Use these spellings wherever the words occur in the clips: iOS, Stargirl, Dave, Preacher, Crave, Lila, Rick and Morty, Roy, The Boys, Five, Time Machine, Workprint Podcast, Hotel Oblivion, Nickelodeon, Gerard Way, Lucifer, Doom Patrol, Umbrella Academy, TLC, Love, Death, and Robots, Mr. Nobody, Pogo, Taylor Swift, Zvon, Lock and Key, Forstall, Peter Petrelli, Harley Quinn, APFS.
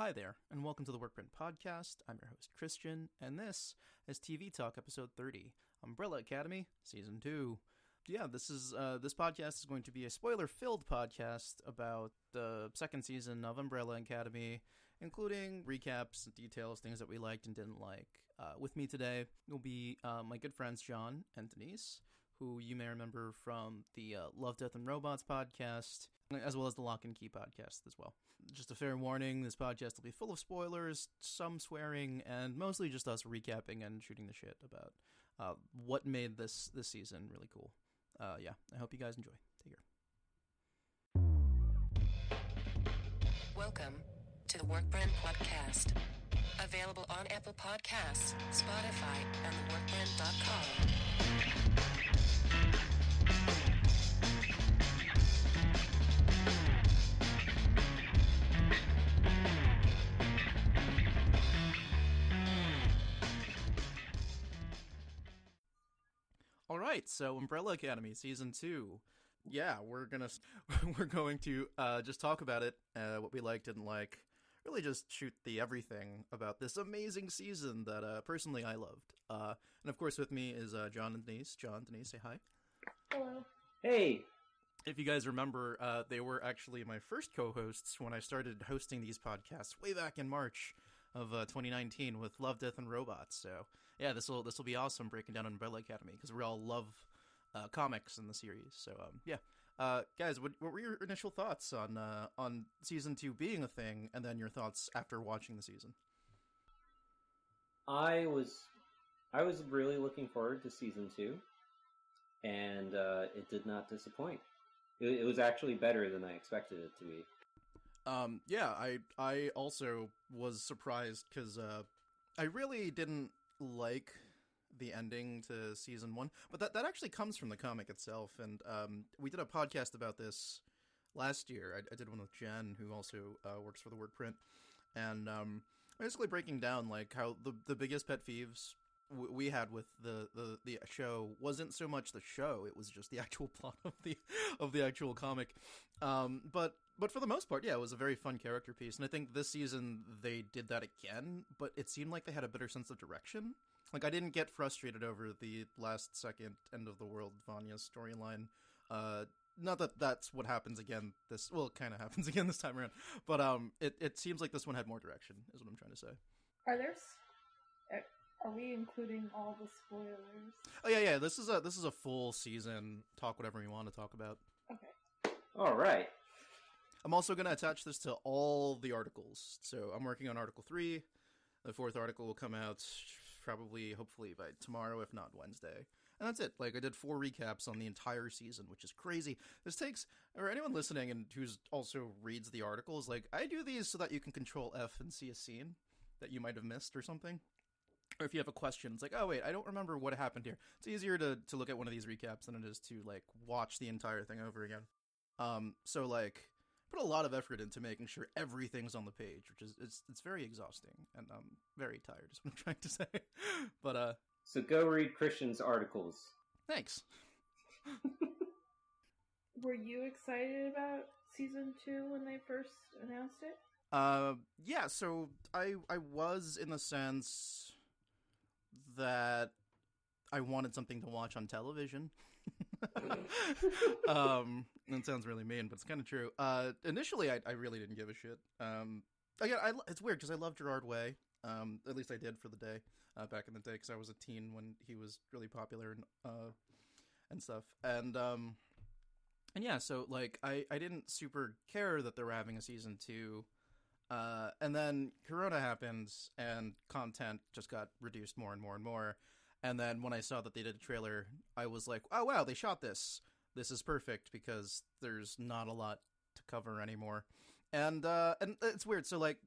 Hi there, and welcome to the Workprint Podcast. I'm your host, Christian, and this is TV Talk Episode 30, Umbrella Academy Season 2. Yeah, this podcast is going to be a spoiler-filled podcast about the second season of Umbrella Academy, including recaps, details, things that we liked and didn't like. With me today will be my good friends Jon and Denise, who you may remember from the Love, Death, and Robots podcast, as well as the Lock and Key podcast as well. Just a fair warning, this podcast will be full of spoilers, some swearing, and mostly just us recapping and shooting the shit about what made this season really cool. Yeah, I hope you guys enjoy. Take care. Welcome to the Workprint Podcast. Available on Apple Podcasts, Spotify, and theworkprint.com. All right, so Umbrella Academy Season 2. Yeah, we're going to just talk about it, what we liked, didn't like. Really just shoot the everything about this amazing season that personally I loved. And of course with me is Jon and Denise. Jon, Denise, say hi. Hello. Hey. If you guys remember, they were actually my first co-hosts when I started hosting these podcasts way back in March of 2019 with Love, Death, and Robots. So yeah, this will be awesome breaking down Umbrella Academy because we all love comics in the series. So yeah. Guys, what were your initial thoughts on season 2 being a thing, and then your thoughts after watching the season? I was really looking forward to season 2, and it did not disappoint. It was actually better than I expected it to be. Yeah, I also was surprised because I really didn't like the ending to season 1, but that actually comes from the comic itself, and we did a podcast about this last year. I did one with Jen, who also works for the Workprint, and basically breaking down like how the biggest pet peeves we had with the show wasn't so much the show, it was just the actual plot of the actual comic. But for the most part, yeah, it was a very fun character piece, and I think this season they did that again, but it seemed like they had a better sense of direction. Like, I didn't get frustrated over the last-second end-of-the-world Vanya storyline. Not that that's what happens again this... Well, it kind of happens again this time around. But it seems like this one had more direction, is what I'm trying to say. Are we including all the spoilers? Oh, yeah. This is a full season. Talk whatever you want to talk about. Okay. All right. I'm also going to attach this to all the articles. So I'm working on Article 3. The 4th article will come out... probably, hopefully, by tomorrow, if not Wednesday. And that's it. Like, I did 4 recaps on the entire season, which is crazy. This takes... Or anyone listening and who's also reads the articles, like, I do these so that you can control F and see a scene that you might have missed or something. Or if you have a question, it's like, oh, wait, I don't remember what happened here. It's easier to look at one of these recaps than it is to, like, watch the entire thing over again. So, like... put a lot of effort into making sure everything's on the page, which is it's very exhausting, and I'm very tired is what I'm trying to say. But so go read Christian's articles. Thanks. Were you excited about season 2 when they first announced it? Yeah, so I was, in the sense that I wanted something to watch on television. That sounds really mean, but it's kind of true. Initially, I really didn't give a shit. Again, it's weird because I love Gerard Way. At least I did for the day, back in the day, because I was a teen when he was really popular and stuff. And yeah, so like I didn't super care that they were having a season 2. And then Corona happens, and content just got reduced more and more and more. And then when I saw that they did a trailer, I was like, oh, wow, they shot this. This is perfect because there's not a lot to cover anymore. And it's weird. So, like,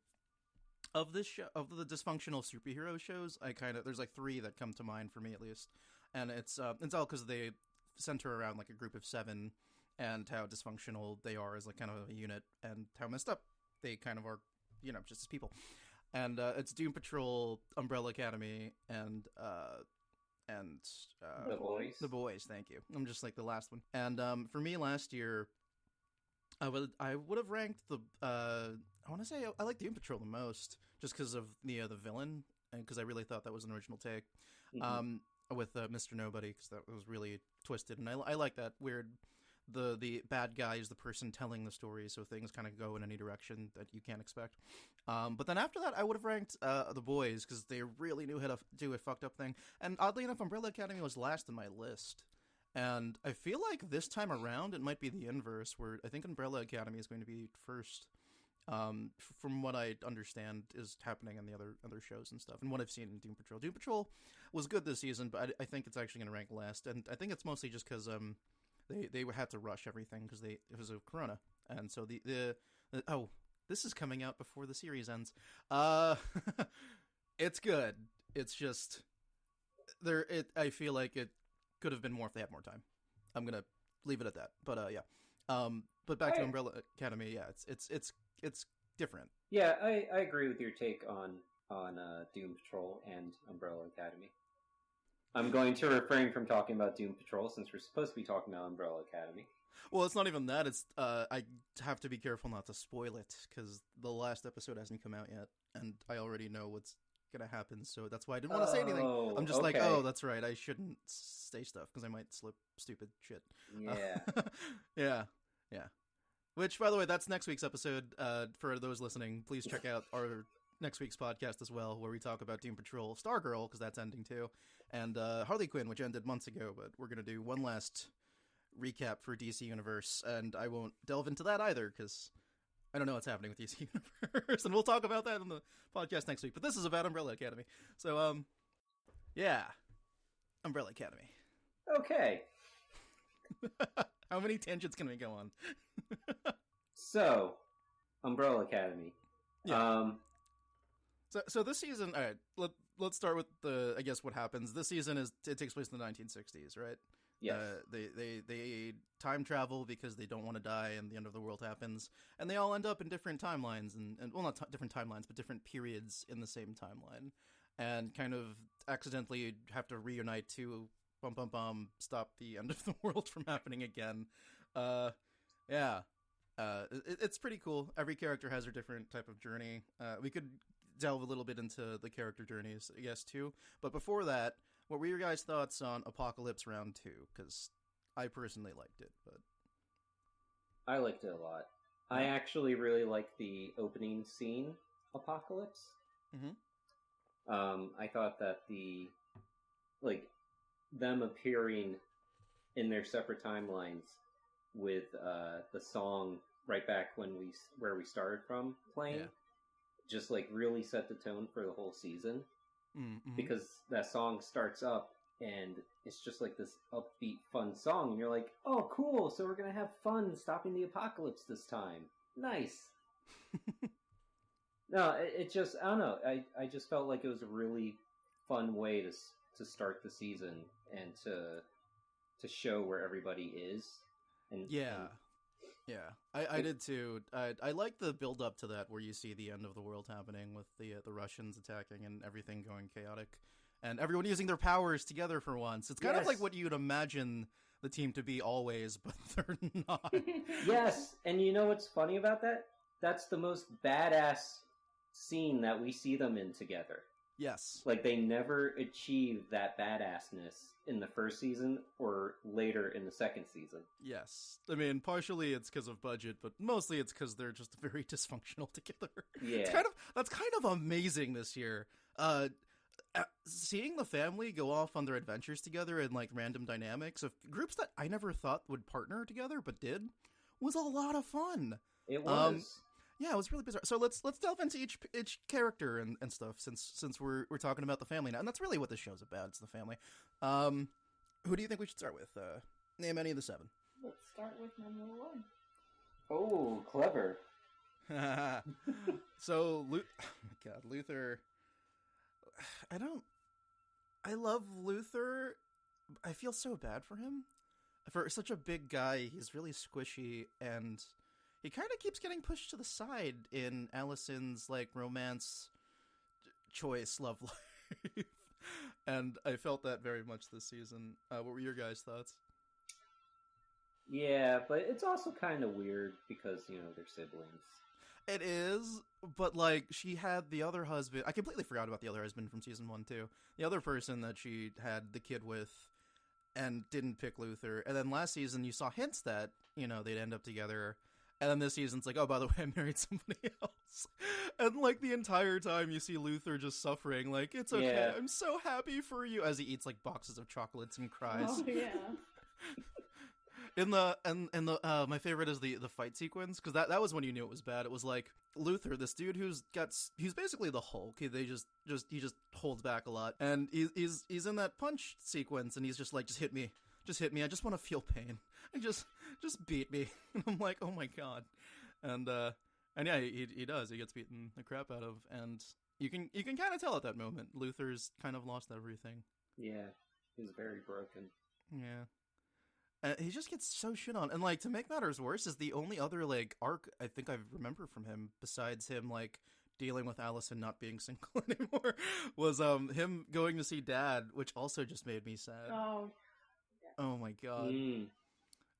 of this show, of the dysfunctional superhero shows, there's like 3 that come to mind for me, at least. And it's all because they center around like a group of 7 and how dysfunctional they are as like kind of a unit and how messed up they kind of are, you know, just as people. And it's Doom Patrol, Umbrella Academy, and The Boys. The Boys, thank you. I'm just like the last one. And for me last year, I would have ranked the I want to say I like Doom Patrol the most, just because of the villain, and because I really thought that was an original take with Mr. Nobody, because that was really twisted, and I like that weird. The bad guy is the person telling the story, so things kind of go in any direction that you can't expect. But then after that, I would have ranked The Boys, because they really knew how to do a fucked up thing. And oddly enough, Umbrella Academy was last in my list. And I feel like this time around, it might be the inverse, where I think Umbrella Academy is going to be first, from what I understand is happening in the other shows and stuff, and what I've seen in Doom Patrol. Doom Patrol was good this season, but I think it's actually going to rank last. And I think it's mostly just because... They had to rush everything because it was a corona, and so the this is coming out before the series ends. It's good. It's just there. I feel like it could have been more if they had more time. I'm gonna leave it at that. But yeah. But back to Umbrella Academy. Yeah, it's different. Yeah, I agree with your take on Doom Patrol and Umbrella Academy. I'm going to refrain from talking about Doom Patrol since we're supposed to be talking about Umbrella Academy. Well, it's not even that. It's I have to be careful not to spoil it because the last episode hasn't come out yet, and I already know what's going to happen, so that's why I didn't want to say anything. I'm just like, oh, that's right. I shouldn't say stuff because I might slip stupid shit. Yeah. Yeah. Which, by the way, that's next week's episode. For those listening, please check out our... next week's podcast as well, where we talk about Doom Patrol, Stargirl, because that's ending too, and Harley Quinn, which ended months ago, but we're going to do one last recap for DC Universe, and I won't delve into that either, because I don't know what's happening with DC Universe, and we'll talk about that in the podcast next week, but this is about Umbrella Academy, so, yeah, Umbrella Academy. Okay. How many tangents can we go on? So, Umbrella Academy. Yeah. So this season, all right, let's start with the, I guess, what happens. This season it takes place in the 1960s, right? Yes. They time travel because they don't want to die and the end of the world happens. And they all end up in different timelines and well, not different timelines, but different periods in the same timeline. And kind of accidentally have to reunite to stop the end of the world from happening again. Yeah. It's pretty cool. Every character has their different type of journey. We could delve a little bit into the character journeys, I guess, too. But before that, what were your guys' thoughts on Apocalypse Round 2? Because I personally liked it. But I liked it a lot. Yeah. I actually really liked the opening scene, Apocalypse. Mm-hmm. I thought that them appearing in their separate timelines with the song right back when where we started from playing, yeah, just like really set the tone for the whole season, mm-hmm, because that song starts up and it's just like this upbeat fun song and you're like, oh cool, so we're gonna have fun stopping the apocalypse this time, nice. No, it just, I don't know, I just felt like it was a really fun way to start the season and to show where everybody is. Yeah. I did too. I like the build up to that where you see the end of the world happening with the Russians attacking and everything going chaotic and everyone using their powers together for once. It's kind of like what you'd imagine the team to be always, but they're not. Yes. And you know what's funny about that? That's the most badass scene that we see them in together. Yes. Like, they never achieved that badassness in the first season or later in the second season. Yes. I mean, partially it's because of budget, but mostly it's because they're just very dysfunctional together. Yeah. That's kind of amazing this year. Seeing the family go off on their adventures together and, like, random dynamics of groups that I never thought would partner together but did was a lot of fun. It was. Yeah, it was really bizarre. So let's delve into each character and stuff since we're talking about the family now, and that's really what this show's about. It's the family. Who do you think we should start with? Name any of the seven. Let's start with number one. Oh, clever. So Luther. I love Luther. I feel so bad for him. For such a big guy, he's really squishy and. He kind of keeps getting pushed to the side in Allison's, like, romance choice love life. And I felt that very much this season. What were your guys' thoughts? Yeah, but it's also kind of weird because, you know, they're siblings. It is, but, like, she had the other husband. I completely forgot about the other husband from season one, too. The other person that she had the kid with and didn't pick Luther. And then last season, you saw hints that, you know, they'd end up together. And then this season's like, oh, by the way, I married somebody else. And, like, the entire time you see Luther just suffering, like, it's okay, yeah. I'm so happy for you, as he eats, like, boxes of chocolates and cries. Oh, yeah. And my favorite is the fight sequence, because that was when you knew it was bad. It was like Luther, this dude he's basically the Hulk. He just holds back a lot, and he's in that punch sequence, and he's just like, just hit me. I just want to feel pain. And just beat me. And I'm like, oh my god. And yeah, he does. He gets beaten the crap out of, and you can kind of tell at that moment Luther's kind of lost everything. Yeah, he's very broken. Yeah. He just gets so shit on. And, like, to make matters worse is the only other, like, arc I think I remember from him, besides him, like, dealing with Allison not being single anymore, was him going to see Dad, which also just made me sad. Oh. Yeah. Oh, my God. Mm.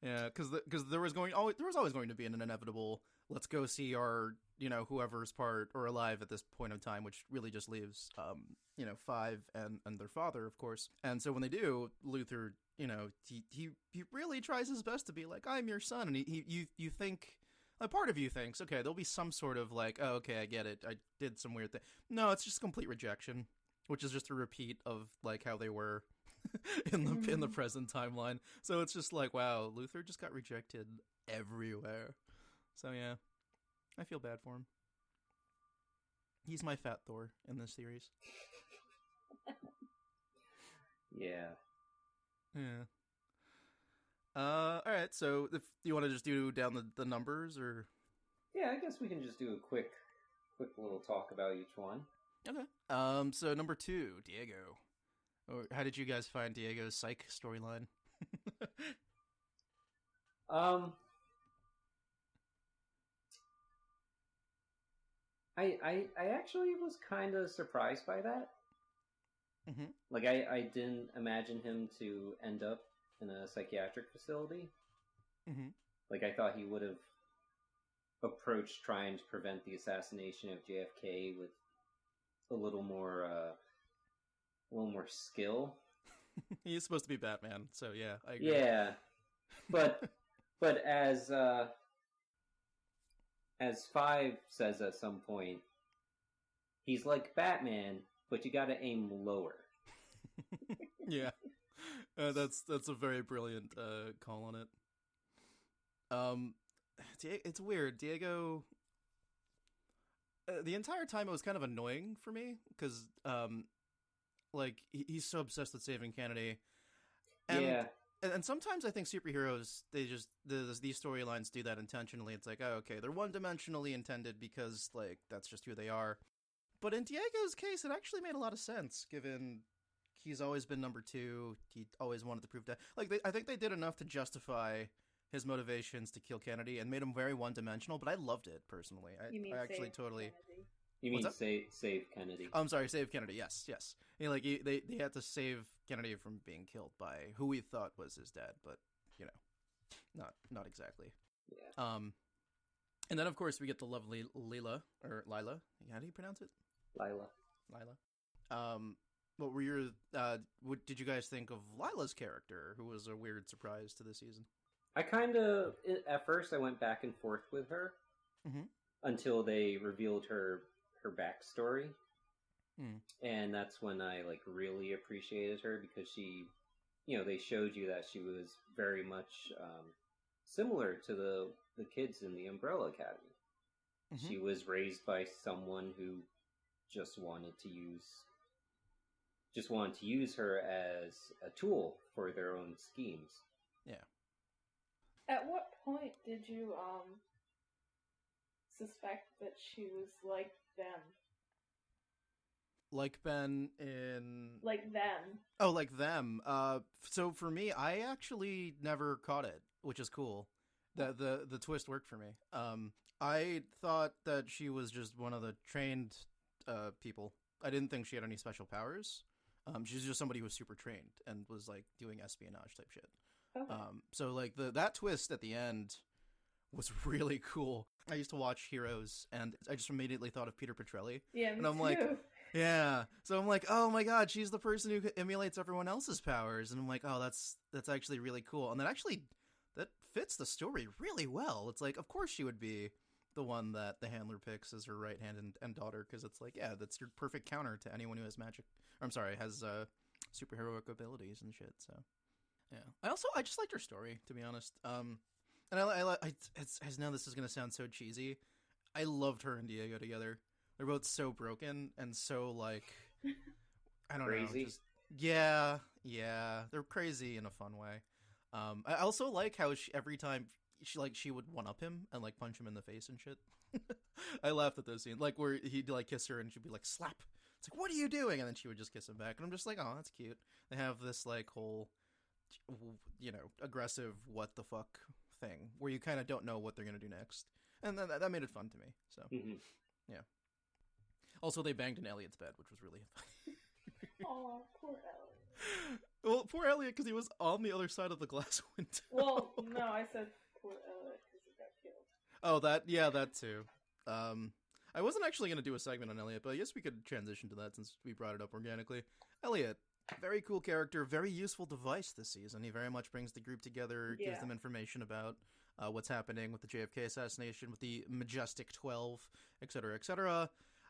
Yeah, because there was always going to be an inevitable, let's go see our, you know, whoever's part or alive at this point of time, which really just leaves, you know, Five and their father, of course. And so when they do, Luther... You know, he really tries his best to be like, I'm your son. And you think, a part of you thinks, okay, there'll be some sort of like, oh, okay, I get it. I did some weird thing. No, it's just complete rejection, which is just a repeat of like how they were in the present timeline. So it's just like, wow, Luther just got rejected everywhere. So yeah, I feel bad for him. He's my fat Thor in this series. Yeah. Yeah. All right, so if you want to just do down the numbers, or... Yeah, I guess we can just do a quick little talk about each one. Okay. So number 2, Diego. Or how did you guys find Diego's psych storyline? I actually was kind of surprised by that. Mm-hmm. Like, I didn't imagine him to end up in a psychiatric facility. Mm-hmm. Like, I thought he would have approached trying to prevent the assassination of JFK with a little more skill. He's supposed to be Batman, so yeah, I agree. Yeah, but as Five says at some point, he's like Batman, but you gotta aim lower. Yeah. That's a very brilliant call on it. It's weird. Diego... the entire time it was kind of annoying for me, because, like, he's so obsessed with saving Kennedy. And, yeah. And sometimes I think superheroes, they just... these storylines do that intentionally. It's like, oh, okay, they're one-dimensionally intended because, like, that's just who they are. But in Diego's case, it actually made a lot of sense, given he's always been number 2. He always wanted to prove that. Like, I think they did enough to justify his motivations to kill Kennedy and made him very one-dimensional, but I loved it, personally. Kennedy. You mean save Kennedy? I'm sorry, save Kennedy, yes. And, like, they had to save Kennedy from being killed by who we thought was his dad, but, you know, not exactly. Yeah. And then, of course, we get the lovely Lila. How do you pronounce it? Lila. What were your? What did you guys think of Lila's character, who was a weird surprise to the season? I kind of, at first, I went back and forth with her until they revealed her backstory, and that's when I like really appreciated her, because she, you know, they showed you that she was very much similar to the kids in the Umbrella Academy. She was raised by someone who just wanted to use her as a tool for their own schemes. Yeah. At what point did you suspect that she was like them? Like Ben in... Like them. Oh, like them. So for me, I actually never caught it, which is cool. The twist worked for me. I thought that she was just one of the trained people. I didn't think she had any special powers. She's just somebody who was super trained and was like doing espionage type shit. Okay. So like that twist at the end was really cool. I used to watch Heroes, and I just immediately thought of Peter Petrelli. Yeah, and I'm too. So I'm like, oh my god, she's the person who emulates everyone else's powers, and I'm like, oh, that's actually really cool, and that fits the story really well. It's like, of course she would be the one that the handler picks as her right hand and daughter, because it's like, yeah, that's your perfect counter to anyone who has superheroic abilities and shit. So, yeah. I just liked her story, to be honest. And I know this is going to sound so cheesy. I loved her and Diego together. They're both so broken and so, like, I don't know. Just, yeah. They're crazy in a fun way. I also like how every time she would one-up him and, like, punch him in the face and shit. I laughed at those scenes, like, where he'd, like, kiss her and she'd be like, slap. It's like, what are you doing? And then she would just kiss him back. And I'm just like, oh, that's cute. They have this, like, whole, you know, aggressive what the fuck thing where you kind of don't know what they're going to do next. And that made it fun to me. So, yeah. Also, they banged in Elliot's bed, which was really fun. Oh, poor Elliot. Well, poor Elliot, because he was on the other side of the glass window. Well, no, I said... because he got killed. Oh, that too. I wasn't actually going to do a segment on Elliot, but I guess we could transition to that since we brought it up organically. Elliot, very cool character, very useful device this season. He very much brings the group together, gives them information about what's happening with the JFK assassination, with the Majestic 12, etc., etc.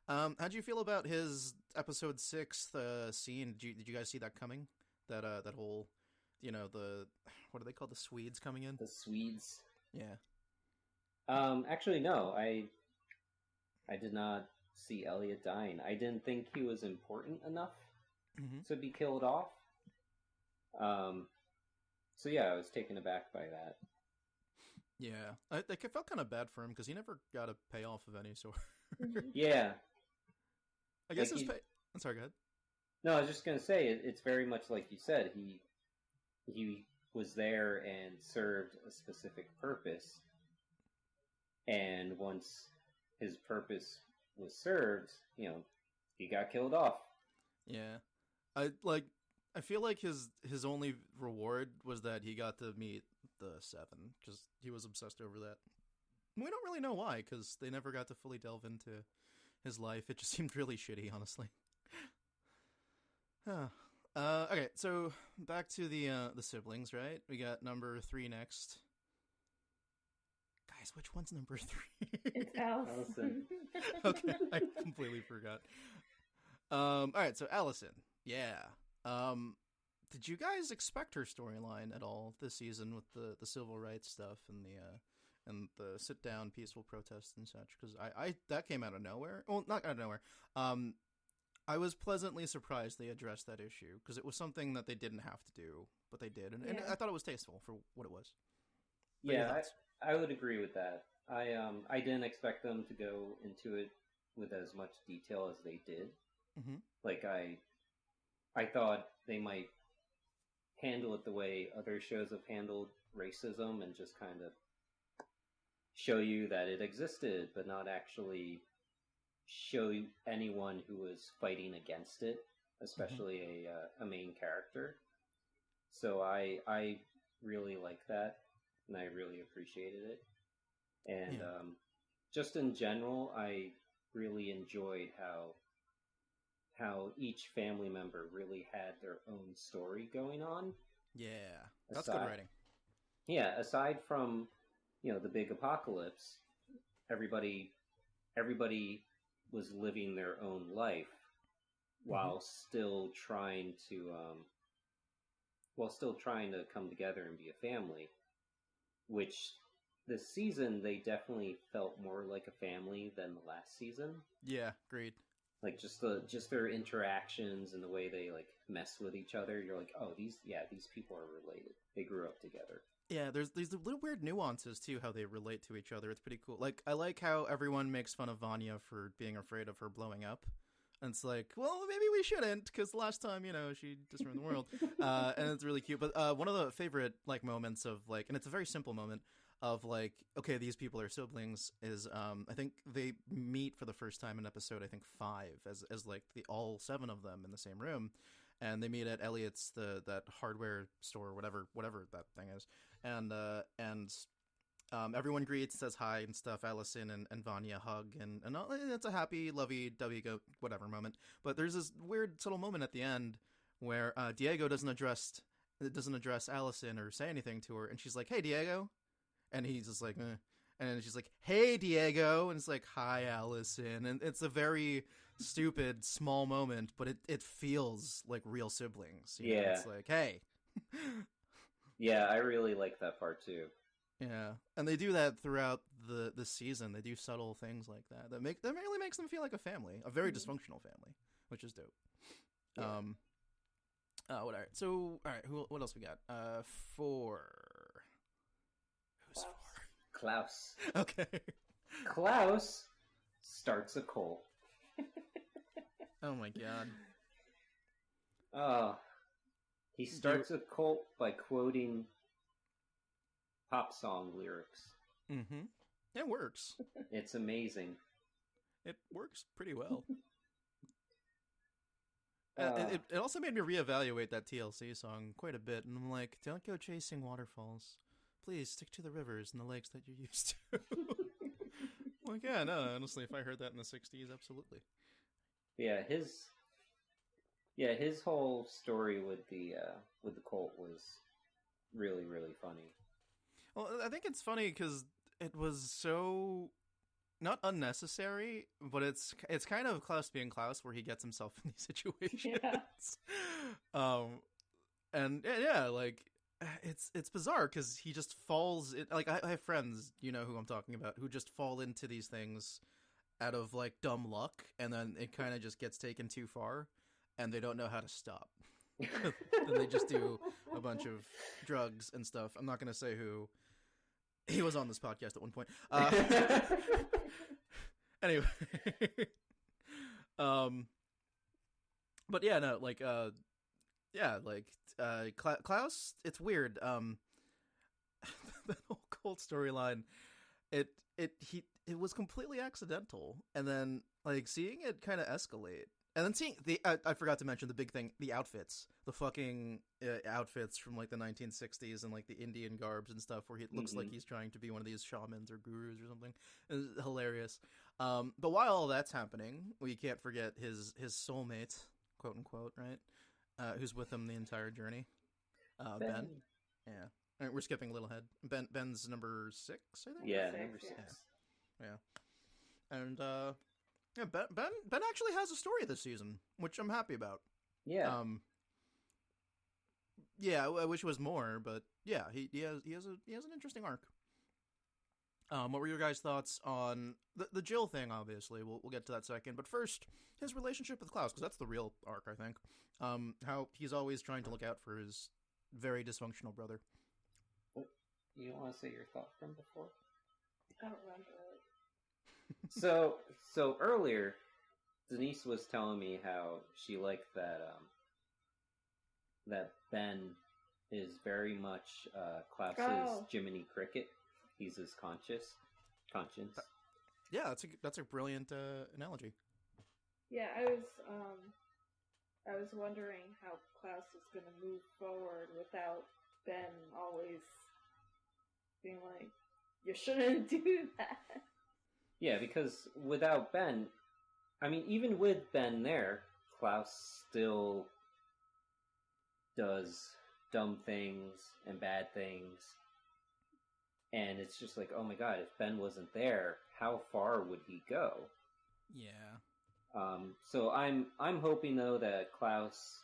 How do you feel about his episode 6 scene? Did you guys see that coming? That whole... You know, what are they called? The Swedes coming in? The Swedes. Yeah. Actually, no. I did not see Elliot dying. I didn't think he was important enough to be killed off. So, yeah, I was taken aback by that. Yeah. I felt kind of bad for him because he never got a payoff of any sort. Yeah. I guess like I'm sorry, go ahead. No, I was just going to say, it's very much like you said, He was there and served a specific purpose. And once his purpose was served, you know, he got killed off. Yeah. I feel like his only reward was that he got to meet the Seven, because he was obsessed over that. We don't really know why, because they never got to fully delve into his life. It just seemed really shitty, honestly. Huh. Okay, so back to the siblings, right? We got number 3 next. Guys, which one's number 3? It's Allison. Okay, I completely forgot. All right, so Allison. Yeah. Did you guys expect her storyline at all this season with the civil rights stuff and the sit down peaceful protests and such? Because I that came out of nowhere. Well, not out of nowhere. I was pleasantly surprised they addressed that issue because it was something that they didn't have to do, but they did. And I thought it was tasteful for what it was. But yeah, I would agree with that. I didn't expect them to go into it with as much detail as they did. Mm-hmm. Like I thought they might handle it the way other shows have handled racism and just kind of show you that it existed, but not actually show anyone who was fighting against it, especially a main character. So I really like that, and I really appreciated it. And just in general, I really enjoyed how each family member really had their own story going on. Yeah, that's good writing. Yeah, aside from, you know, the big apocalypse, everybody was living their own life while still trying to come together and be a family, which this season they definitely felt more like a family than the last season. Yeah, great. Like just their interactions and the way they like mess with each other. You're like, oh, these people are related. They grew up together. Yeah, there's these little weird nuances, too, how they relate to each other. It's pretty cool. Like, I like how everyone makes fun of Vanya for being afraid of her blowing up. And it's like, well, maybe we shouldn't, because last time, you know, she just ruined the world. And it's really cute. But one of the favorite, like, moments of, like, and it's a very simple moment of, like, okay, these people are siblings, is I think they meet for the first time in episode, I think, 5, as like, the all 7 of them in the same room. And they meet at Elliot's, that hardware store, whatever that thing is. And Everyone greets, says hi and stuff. Allison and Vanya hug, and all, it's a happy, lovey-dovey, go whatever moment. But there's this weird little moment at the end where Diego doesn't address Allison or say anything to her, and she's like, "Hey, Diego," and he's just like, "Eh." And she's like, "Hey, Diego," and it's like, "Hi, Allison," and it's a very stupid, small moment, but it feels like real siblings. You know? It's like, "Hey." Yeah, I really like that part too. Yeah, and they do that throughout the season. They do subtle things like that that really makes them feel like a family, a very dysfunctional family, which is dope. Yeah. All right. What else we got? Four. Who's four? Klaus. Okay. Klaus starts a cult. Oh my god. He starts a cult by quoting pop song lyrics. Mm-hmm. It works. It's amazing. It works pretty well. It also made me reevaluate that TLC song quite a bit, and I'm like, don't go chasing waterfalls. Please stick to the rivers and the lakes that you're used to. Like, yeah, no, honestly, if I heard that in the 60s, absolutely. Yeah, his whole story with the cult was really, really funny. Well, I think it's funny because it was so not unnecessary, but it's kind of Klaus being Klaus, where he gets himself in these situations. Yeah. It's bizarre because he just falls. I have friends, you know who I'm talking about, who just fall into these things out of like dumb luck, and then it kind of just gets taken too far, and they don't know how to stop. Then they just do a bunch of drugs and stuff. I'm not going to say who. He was on this podcast at one point. Anyway. Klaus, it's weird. That whole cult storyline, it was completely accidental. And then like seeing it kind of escalate. And then seeing I forgot to mention the big thing, the outfits, the fucking outfits from like the 1960s and like the Indian garbs and stuff where he looks like he's trying to be one of these shamans or gurus or something. It's hilarious. But while all that's happening, we can't forget his soulmate, quote unquote, right? Who's with him the entire journey. Ben. Yeah. All right, we're skipping a little ahead. Ben's number 6, I think? Yeah, number 6. Yeah. And... yeah, Ben actually has a story this season, which I'm happy about. Yeah. Yeah, I wish it was more, but yeah, he has an interesting arc. What were your guys' thoughts on the Jill thing? Obviously, we'll get to that second, but first, his relationship with Klaus, because that's the real arc, I think. How he's always trying to look out for his very dysfunctional brother. You don't want to say your thought from before? I don't remember. So earlier, Denise was telling me how she liked that Ben is very much Klaus's Jiminy Cricket. He's his conscience. Yeah, that's a brilliant analogy. Yeah, I was wondering how Klaus was going to move forward without Ben always being like, "You shouldn't do that." Yeah, because without Ben, I mean, even with Ben there, Klaus still does dumb things and bad things. And it's just like, oh my god, if Ben wasn't there, how far would he go? Yeah. So I'm hoping, though, that Klaus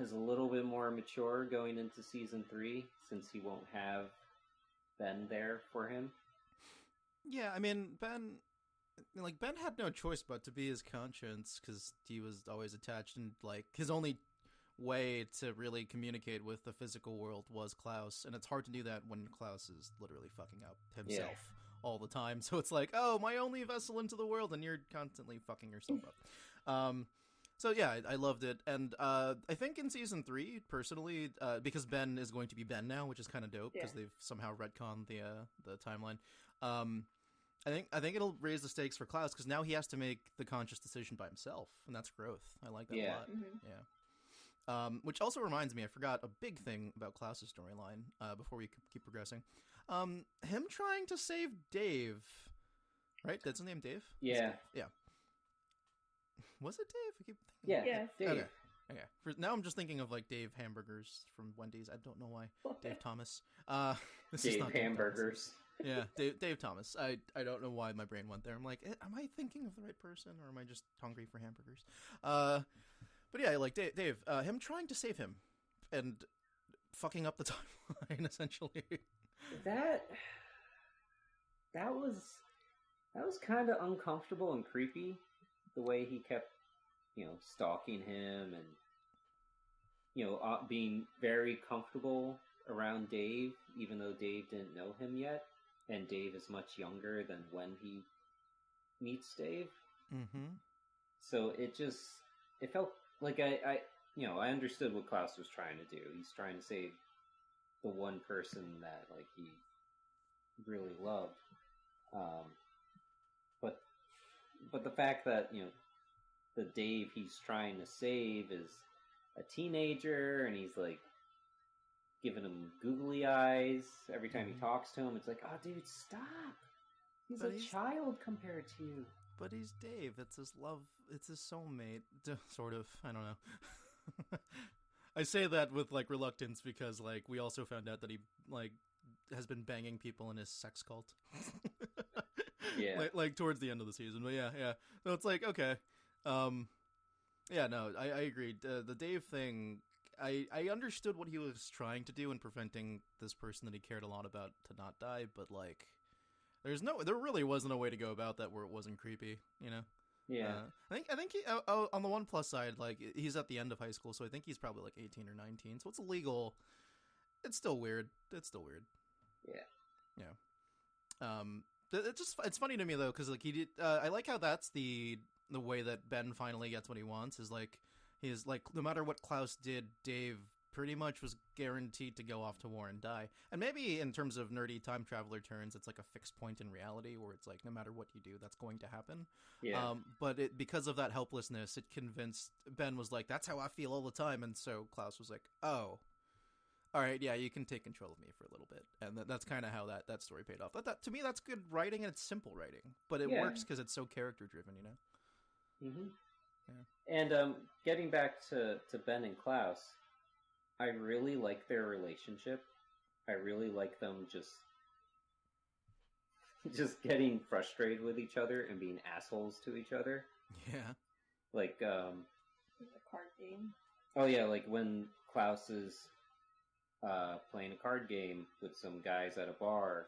is a little bit more mature going into season 3, since he won't have Ben there for him. Yeah, I mean, Ben had no choice but to be his conscience, because he was always attached, and, like, his only way to really communicate with the physical world was Klaus, and it's hard to do that when Klaus is literally fucking up himself all the time, so it's like, oh, my only vessel into the world, and you're constantly fucking yourself up. So, yeah, I loved it, and I think in season 3, personally, because Ben is going to be Ben now, which is kind of dope, because they've somehow retconned the timeline, I think it'll raise the stakes for Klaus, because now he has to make the conscious decision by himself, and that's growth. I like that a lot. Mm-hmm. Yeah. Which also reminds me, I forgot a big thing about Klaus's storyline before we keep progressing. Him trying to save Dave, right? That's his name, Dave? Yeah. Yeah. Was it Dave? I keep thinking. Yeah. Dave. Okay. Okay. Now I'm just thinking of like Dave hamburgers from Wendy's. I don't know why. Dave Thomas. Dave is not hamburgers. Dave Thomas. Yeah, Dave Thomas. I don't know why my brain went there. I'm like, am I thinking of the right person, or am I just hungry for hamburgers? But yeah, like Dave, him trying to save him and fucking up the timeline essentially. That was kind of uncomfortable and creepy. The way he kept, stalking him and, being very comfortable around Dave, even though Dave didn't know him yet. And Dave is much younger than when he meets Dave. Mm-hmm. So it felt like I understood what Klaus was trying to do. He's trying to save the one person that, like, he really loved. But the fact that, the Dave he's trying to save is a teenager, and he's, like, giving him googly eyes every time he talks to him. It's like, oh, dude, stop. He's a child compared to you. But he's Dave. It's his love. It's his soulmate. Sort of. I don't know. I say that with, like, reluctance because, like, we also found out that he, like, has been banging people in his sex cult. Yeah. Like towards the end of the season, but yeah. So it's like, okay. Yeah, no, I agreed. The Dave thing, I understood what he was trying to do in preventing this person that he cared a lot about to not die, but, like, there really wasn't a way to go about that where it wasn't creepy, Yeah. I think he, on the one plus side, like, he's at the end of high school, so I think he's probably, like, 18 or 19, so it's illegal. It's still weird. Yeah. Yeah. It's funny to me though, because like he did. I like how that's the way that Ben finally gets what he wants. Is like he's like, no matter what Klaus did, Dave pretty much was guaranteed to go off to war and die. And maybe in terms of nerdy time traveler turns, it's like a fixed point in reality where it's like no matter what you do, that's going to happen. Yeah. But because of that helplessness, it convinced Ben was like, that's how I feel all the time. And so Klaus was like, oh. All right, yeah, you can take control of me for a little bit. And that's kind of how that story paid off. That to me, that's good writing, and it's simple writing. But it works because it's so character-driven, Mm-hmm. Yeah. And getting back to Ben and Klaus, I really like their relationship. I really like them just getting frustrated with each other and being assholes to each other. Yeah. Like... the card game. Oh, yeah, like when Klaus is... playing a card game with some guys at a bar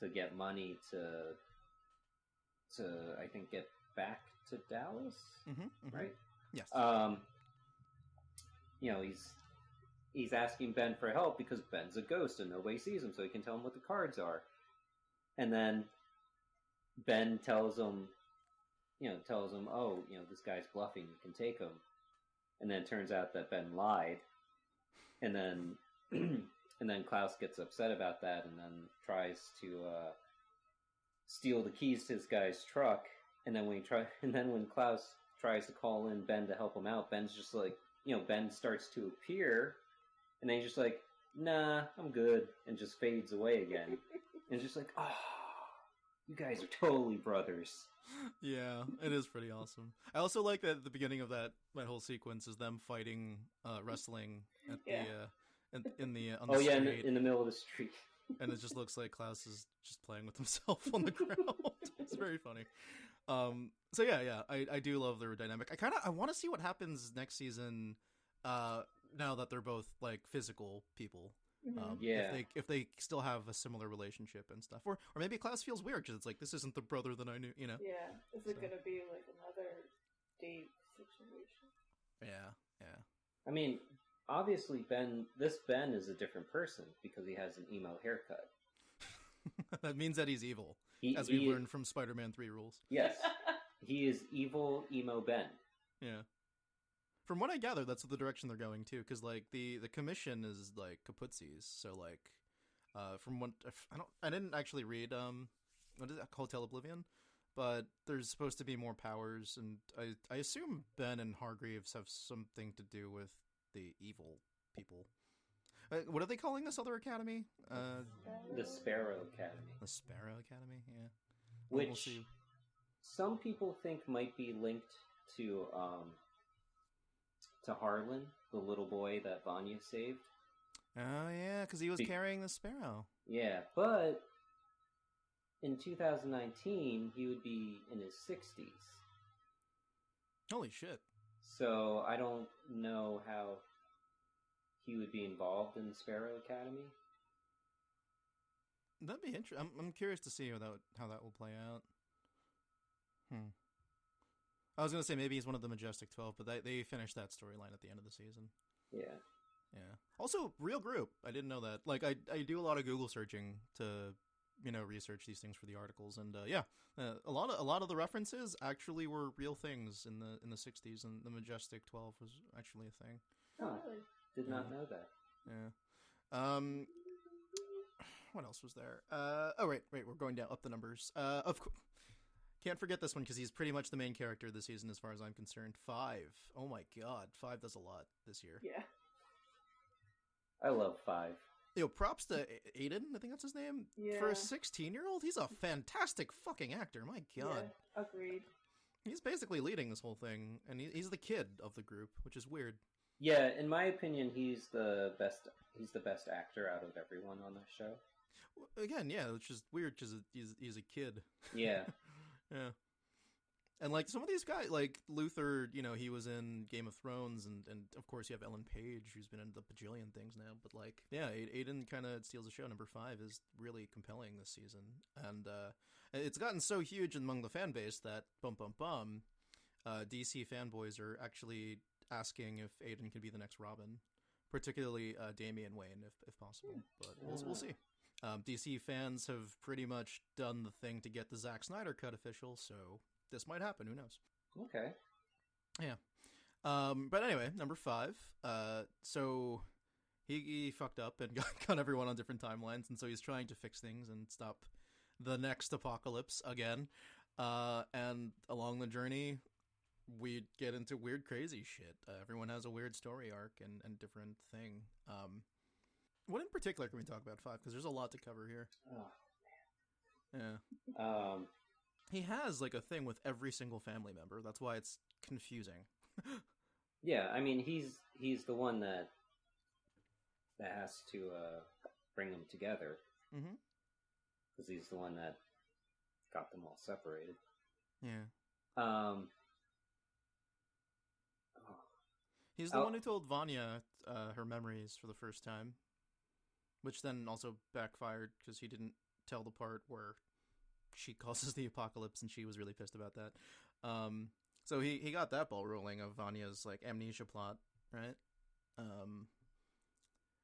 to get money to I think get back to Dallas, mm-hmm, right? Yes. He's asking Ben for help because Ben's a ghost and nobody sees him, so he can tell him what the cards are. And then Ben tells him, oh, this guy's bluffing. You can take him. And then it turns out that Ben lied. And then. Klaus gets upset about that and then tries to steal the keys to his guy's truck. And then when Klaus tries to call in Ben to help him out, Ben's just like, Ben starts to appear and then he's just like, nah, I'm good. And just fades away again. And just like, oh, you guys are totally brothers. Yeah, it is pretty awesome. I also like that at the beginning of that whole sequence is them fighting, wrestling at the... In the middle of the street, and it just looks like Klaus is just playing with himself on the ground. It's very funny. So yeah, I do love their dynamic. I want to see what happens next season. Now that they're both like physical people, if they still have a similar relationship and stuff, or maybe Klaus feels weird because it's like this isn't the brother that I knew. Yeah, is it going to be like another date situation? Yeah. I mean. Obviously, Ben is a different person because he has an emo haircut. That means that he's evil, as we learned from Spider-Man 3 rules. Yes, he is evil emo Ben. Yeah. From what I gather, that's the direction they're going to, because like the commission is like kaputsies. So like, from what I didn't actually read what is that, Hotel Oblivion, but there's supposed to be more powers, and I assume Ben and Hargreaves have something to do with. The evil people. What are they calling this other academy? The Sparrow Academy. The Sparrow Academy, yeah. Which we'll see. Some people think might be linked to Harlan, the little boy that Vanya saved. Oh, yeah, because he was carrying the Sparrow. Yeah, but in 2019, he would be in his 60s. Holy shit. So I don't know how he would be involved in the Sparrow Academy. That'd be interesting. I'm curious to see how that will play out. I was going to say maybe he's one of the Majestic 12, but they finished that storyline at the end of the season. Yeah. Yeah. Also, real group. I didn't know that. Like, I do a lot of Google searching to, research these things for the articles, and a lot of the references actually were real things in the 60s, and the Majestic 12 was actually a thing. Oh, I did not know that. Yeah. What else was there? Wait, we're going down up the numbers. Of course. Can't forget this one because he's pretty much the main character of the season as far as I'm concerned. Five. Oh my god. Five does a lot this year. Yeah. I love Five. Yo, props to Aiden, I think that's his name. Yeah. For a 16-year-old, he's a fantastic fucking actor. My god. Yeah, agreed. He's basically leading this whole thing, and he's the kid of the group, which is weird. Yeah, in my opinion, he's the best actor out of everyone on the show. Again, yeah, which is weird because he's a kid. Yeah. Yeah. And, like, some of these guys, like, Luther, he was in Game of Thrones, and of course, you have Ellen Page, who's been in the bajillion things now, but, like, yeah, Aiden kind of steals the show. Number 5 is really compelling this season, and it's gotten so huge among the fan base that, DC fanboys are actually asking if Aiden can be the next Robin, particularly Damian Wayne, if possible, but we'll see. DC fans have pretty much done the thing to get the Zack Snyder cut official, so this might happen. Who knows? Okay. Yeah. But anyway, number 5. So he fucked up and got everyone on different timelines, and so he's trying to fix things and stop the next apocalypse again. And along the journey, we get into weird, crazy shit. Everyone has a weird story arc and different thing. What in particular can we talk about 5? Because there's a lot to cover here. Oh, man. Yeah. He has, like, a thing with every single family member. That's why it's confusing. Yeah, I mean, he's the one that has to bring them together. Mm-hmm. Because he's the one that got them all separated. Yeah. He's the one who told Vanya her memories for the first time. Which then also backfired because he didn't tell the part where she causes the apocalypse, and she was really pissed about that. So he got that ball rolling of Vanya's like amnesia plot, right?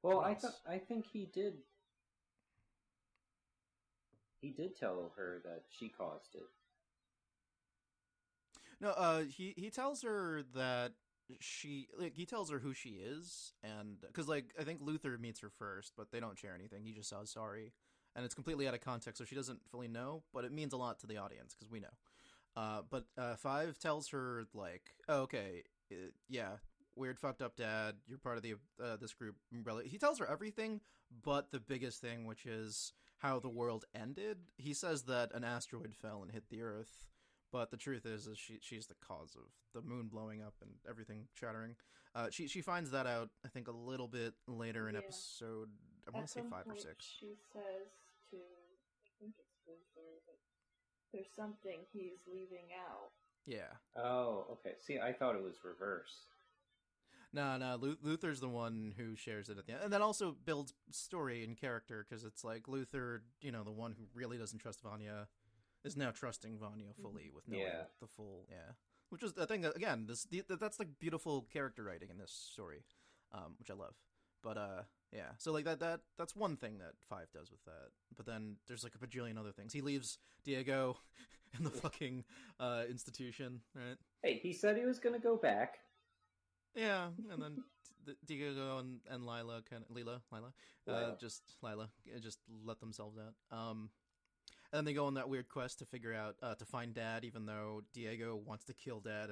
Well, I think he did. He did tell her that she caused it. No, he tells her that. He tells her who she is, and because I think Luther meets her first, but they don't share anything. He just says sorry, and it's completely out of context, so she doesn't fully know. But it means a lot to the audience because we know. But 5 tells her like, oh, okay, yeah, weird, fucked up dad. You're part of the this group Umbrella. He tells her everything, but the biggest thing, which is how the world ended. He says that an asteroid fell and hit the Earth. But the truth is she's the cause of the moon blowing up and everything shattering. She finds that out, I think, a little bit later in episode, I want to say 5 or 6. She says to, I think it's Luther, there's something he's leaving out. Yeah. Oh, okay. See, I thought it was reverse. No, Luther's the one who shares it at the end. And that also builds story and character, because it's like Luther, the one who really doesn't trust Vanya, is now trusting Vanya fully with knowing the full, which is, I think, again, that's like beautiful character writing in this story, which I love. But, so like that's one thing that 5 does with that. But then there's like a bajillion other things. He leaves Diego in the fucking institution, right? Hey, he said he was going to go back. Yeah, and then Diego and Lila just let themselves out. And then they go on that weird quest to figure out, to find Dad, even though Diego wants to kill Dad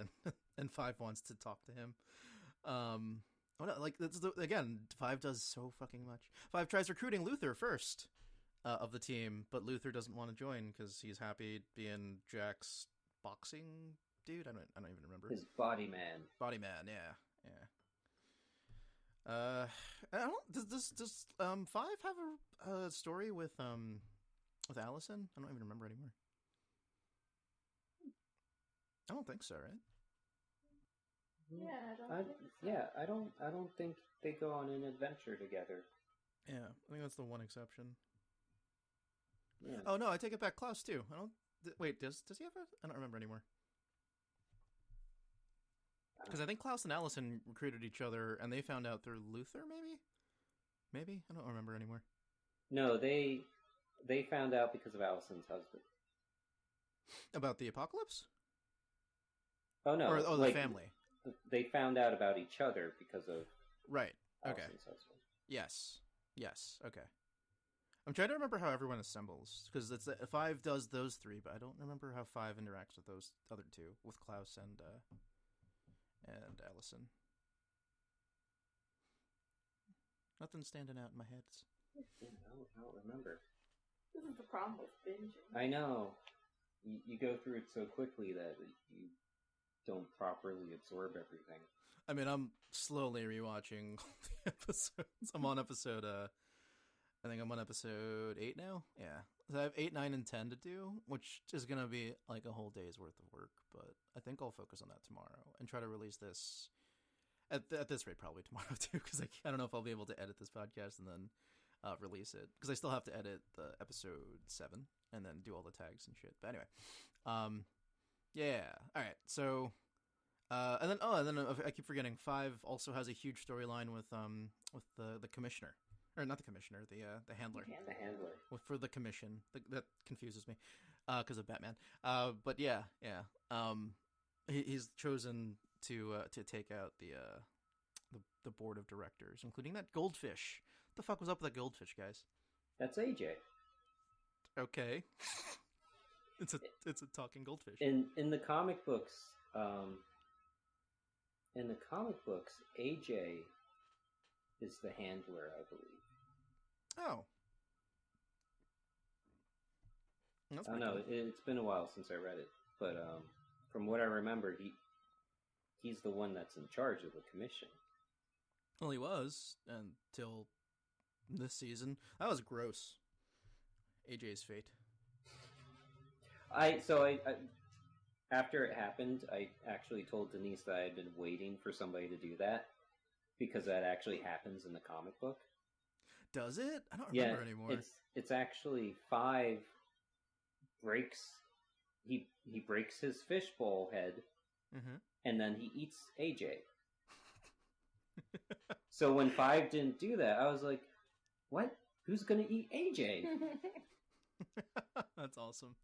and 5 wants to talk to him. Oh no! Like that's the, again, Five does so fucking much. Five tries recruiting Luther first of the team, but Luther doesn't want to join because he's happy being Jack's boxing dude. I don't even remember his body man. Body man, yeah. Does Five have a story with Allison? I don't even remember anymore. I don't think so, right? Yeah, I don't think they go on an adventure together. Yeah, I think that's the one exception. Yeah. Oh no, I take it back. Klaus too. Wait, does he have a? I don't remember anymore. Because I think Klaus and Allison recruited each other, and they found out through Luther, maybe I don't remember anymore. No, they found out because of Allison's husband. About the apocalypse? Oh no! Or the family. They found out about each other because of right. Allison's husband. Yes. Okay. I'm trying to remember how everyone assembles because it's Five does those three, but I don't remember how Five interacts with those other two, with Klaus and Allison. Nothing standing out in my head. I don't remember. This is the problem with binging. I know. You go through it so quickly that you don't properly absorb everything. I mean, I'm slowly rewatching the episodes. I'm on episode, I think I'm on episode 8 now. Yeah. So I have 8, 9, and 10 to do, which is going to be like a whole day's worth of work. But I think I'll focus on that tomorrow and try to release this at this rate probably tomorrow too, because I don't know if I'll be able to edit this podcast and then release it, because I still have to edit the episode 7 and then do all the tags and shit. But anyway, yeah. All right. So, and then I keep forgetting. Five also has a huge storyline with the commissioner, or not the commissioner, the handler. The handler. For the commission, that confuses me, because of Batman. But yeah. He's chosen to take out the board of directors, including that goldfish. What the fuck was up with that goldfish, guys? That's AJ. Okay. It's a talking goldfish. In the comic books, AJ is the handler, I believe. Oh, that's I know. Cool. It's been a while since I read it, but from what I remember, he's the one that's in charge of the commission. Well, he was until this season. That was gross. AJ's fate. So I after it happened, I actually told Denise that I had been waiting for somebody to do that, because that actually happens in the comic book. Does it? I don't remember anymore. It's actually Five breaks. He breaks his fishbowl head, mm-hmm. and then he eats AJ. So when Five didn't do that, I was like, "What? Who's going to eat AJ?" That's awesome.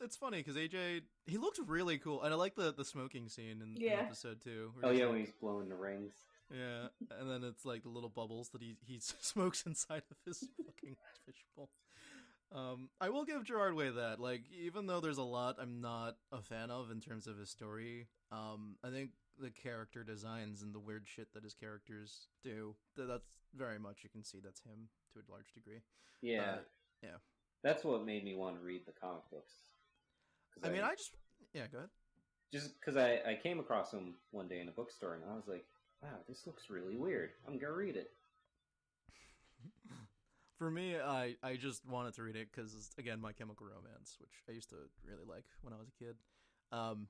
It's funny because AJ, he looked really cool, and I like the smoking scene in episode 2. When he's blowing the rings. Yeah, and then it's like the little bubbles that he smokes inside of his fucking fishbowl. I will give Gerard Way that, like, even though there's a lot I'm not a fan of in terms of his story, I think the character designs and the weird shit that his characters do, that's very much, you can see that's him to a large degree. Yeah. That's what made me want to read the comic books. Go ahead. Just because I came across them one day in a bookstore, and I was like, wow, this looks really weird. I'm going to read it. For me, I just wanted to read it because, again, My Chemical Romance, which I used to really like when I was a kid. And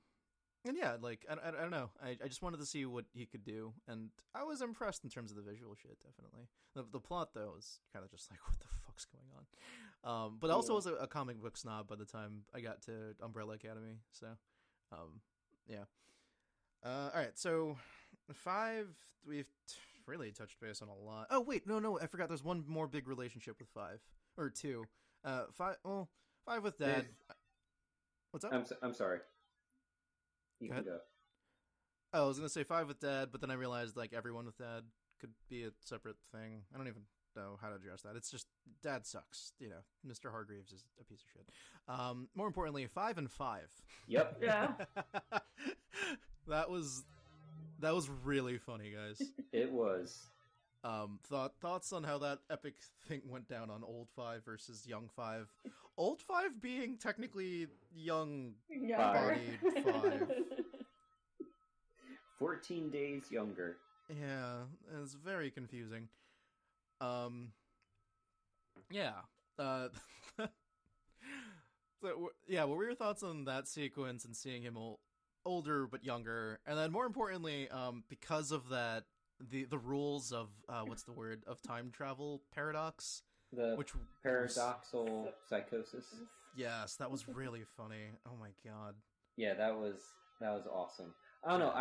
yeah, like, I don't know. I just wanted to see what he could do, and I was impressed in terms of the visual shit, definitely. The plot, though, was kind of just like, what the fuck's going on? But I also was a comic book snob by the time I got to Umbrella Academy, so, yeah. All right, so 5, we've really touched base on a lot. Oh, wait, no, I forgot. There's one more big relationship with 5, or 2. 5 with Dad. There's... What's up? I'm sorry. You can go. I was going to say 5 with Dad, but then I realized like everyone with Dad could be a separate thing. I don't even know how to address that. It's just Dad sucks. You know, Mr. Hargreaves is a piece of shit. More importantly, 5 and 5. Yep. Yeah. That was really funny, guys. It was. Thoughts on how that epic thing went down on Old Five versus Young Five? Old Five being technically young-bodied Five. 14 days younger. Yeah, it's very confusing. Yeah. So, yeah, what were your thoughts on that sequence and seeing him older but younger? And then more importantly, because of that, the rules of of time travel paradox, psychosis. Yes, that was really funny. Oh my god. Yeah, that was awesome. I don't know.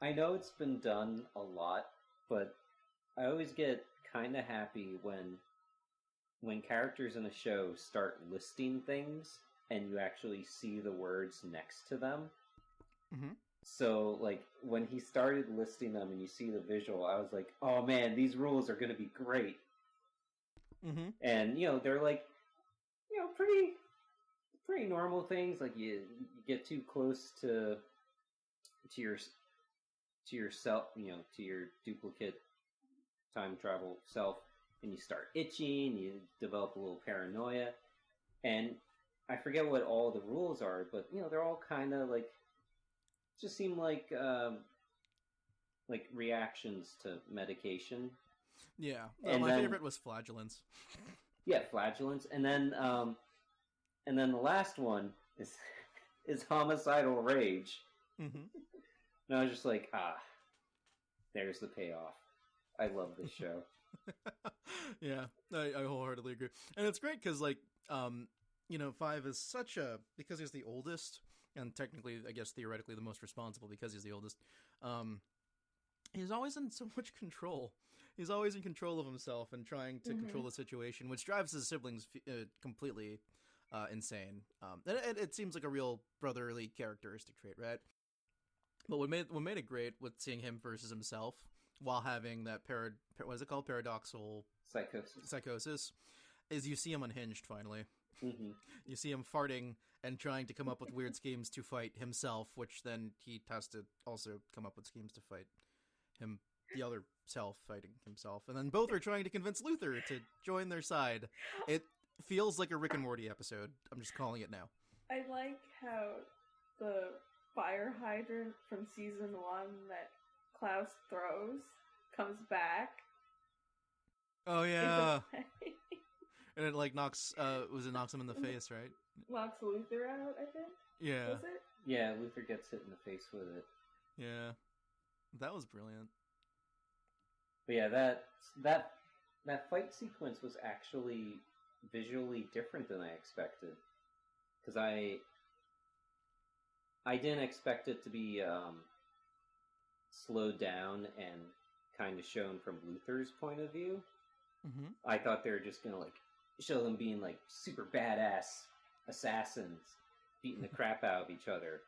I know it's been done a lot, but I always get kind of happy when characters in a show start listing things and you actually see the words next to them. Mm-hmm. So, when he started listing them and you see the visual, I was like, oh man, these rules are going to be great. Mm-hmm. And, they're pretty normal things. Like, you get too close to yourself, to your duplicate time travel self, and you start itching, you develop a little paranoia. And I forget what all the rules are, but, they're all kind of just seem like reactions to medication. Yeah, my favorite was flagellants. Yeah, flagellants, and then the last one is homicidal rage. Mm-hmm. And I was just like, there's the payoff. I love this show. Yeah, I wholeheartedly agree, and it's great because Five is because he's the oldest, and technically, I guess, theoretically, the most responsible because he's the oldest. He's always in so much control. He's always in control of himself and trying to control the situation, which drives his siblings completely insane. It seems like a real brotherly characteristic trait, right? But what made it great with seeing him versus himself while having that paradoxical psychosis is you see him unhinged finally. Mm-hmm. You see him farting and trying to come up with weird schemes to fight himself, which then he has to also come up with schemes to fight him, the other self fighting himself. And then both are trying to convince Luther to join their side. It feels like a Rick and Morty episode. I'm just calling it now. I like how the fire hydrant from season 1 that Klaus throws comes back. Oh, yeah. And it knocks him in the face, right? Knocks Luther out, I think? Yeah. Was it? Yeah, Luther gets hit in the face with it. Yeah. That was brilliant. But yeah, that fight sequence was actually visually different than I expected. Because I didn't expect it to be slowed down and kind of shown from Luther's point of view. Mm-hmm. I thought they were just going to, show them being super badass assassins beating the crap out of each other,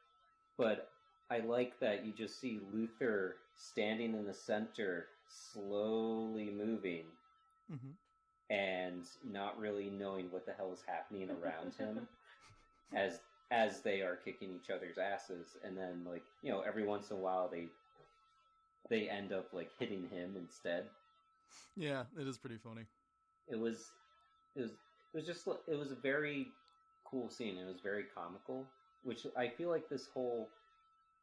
but I like that you just see Luther standing in the center, slowly moving, and not really knowing what the hell is happening around him as they are kicking each other's asses, and then every once in a while they end up hitting him instead. Yeah, it is pretty funny. It was a very cool scene. It was very comical, which I feel like this whole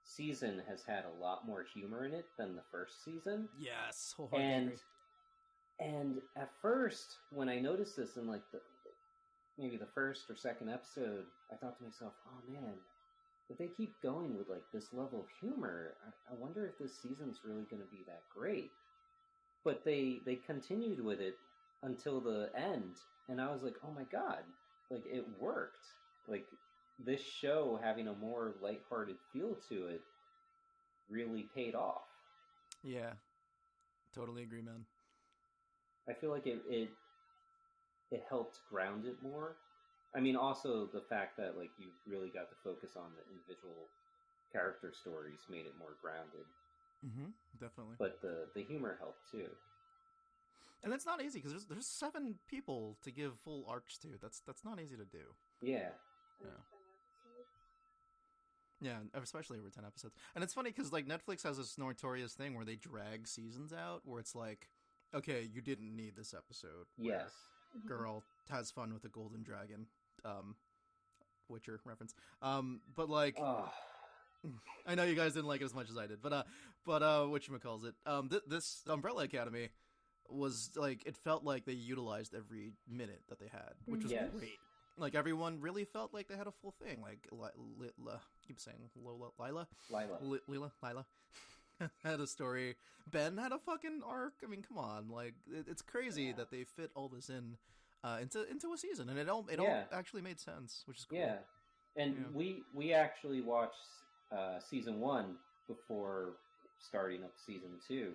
season has had a lot more humor in it than the first season. Yes, wholeheartedly. And at first, when I noticed this in maybe the first or second episode, I thought to myself, "Oh man, if they keep going with this level of humor, I wonder if this season's really going to be that great." But they continued with it until the end, and I was like, oh my god, it worked. This show having a more lighthearted feel to it really paid off. Yeah, totally agree, man. I feel like it helped ground it more. I mean, also the fact that you really got to focus on the individual character stories made it more grounded. Mm-hmm, definitely. But the humor helped too. And that's not easy, because there's 7 people to give full arcs to. That's not easy to do. Yeah. Yeah, especially over 10 episodes. And it's funny because, like, Netflix has this notorious thing where they drag seasons out, where it's like, okay, you didn't need this episode. Yes. Girl has fun with a golden dragon. Witcher reference. But, like... Oh. I know you guys didn't like it as much as I did, but whatchamacallit. This Umbrella Academy was, like, it felt like they utilized every minute that they had, which was great. Like, everyone really felt like they had a full thing. Like, Lila had a story. Ben had a fucking arc. I mean, come on. Like, it's crazy that they fit all this in into a season. And it all actually made sense, which is cool. Yeah. And we actually watched season 1 before starting up season 2.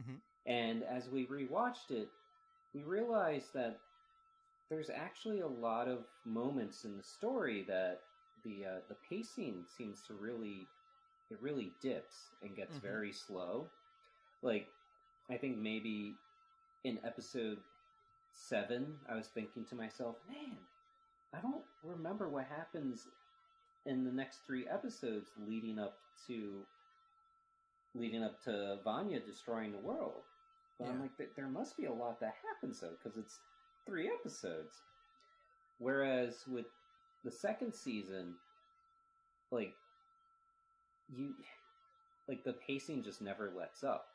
Mm-hmm. And as we rewatched it, we realized that there's actually a lot of moments in the story that the pacing seems to really dips and gets very slow. Like, I think maybe in episode 7, I was thinking to myself, man, I don't remember what happens in the next 3 episodes leading up to Vanya destroying the world. But I'm like, there must be a lot that happens though, because it's 3 episodes. Whereas with the second season, like, the pacing just never lets up.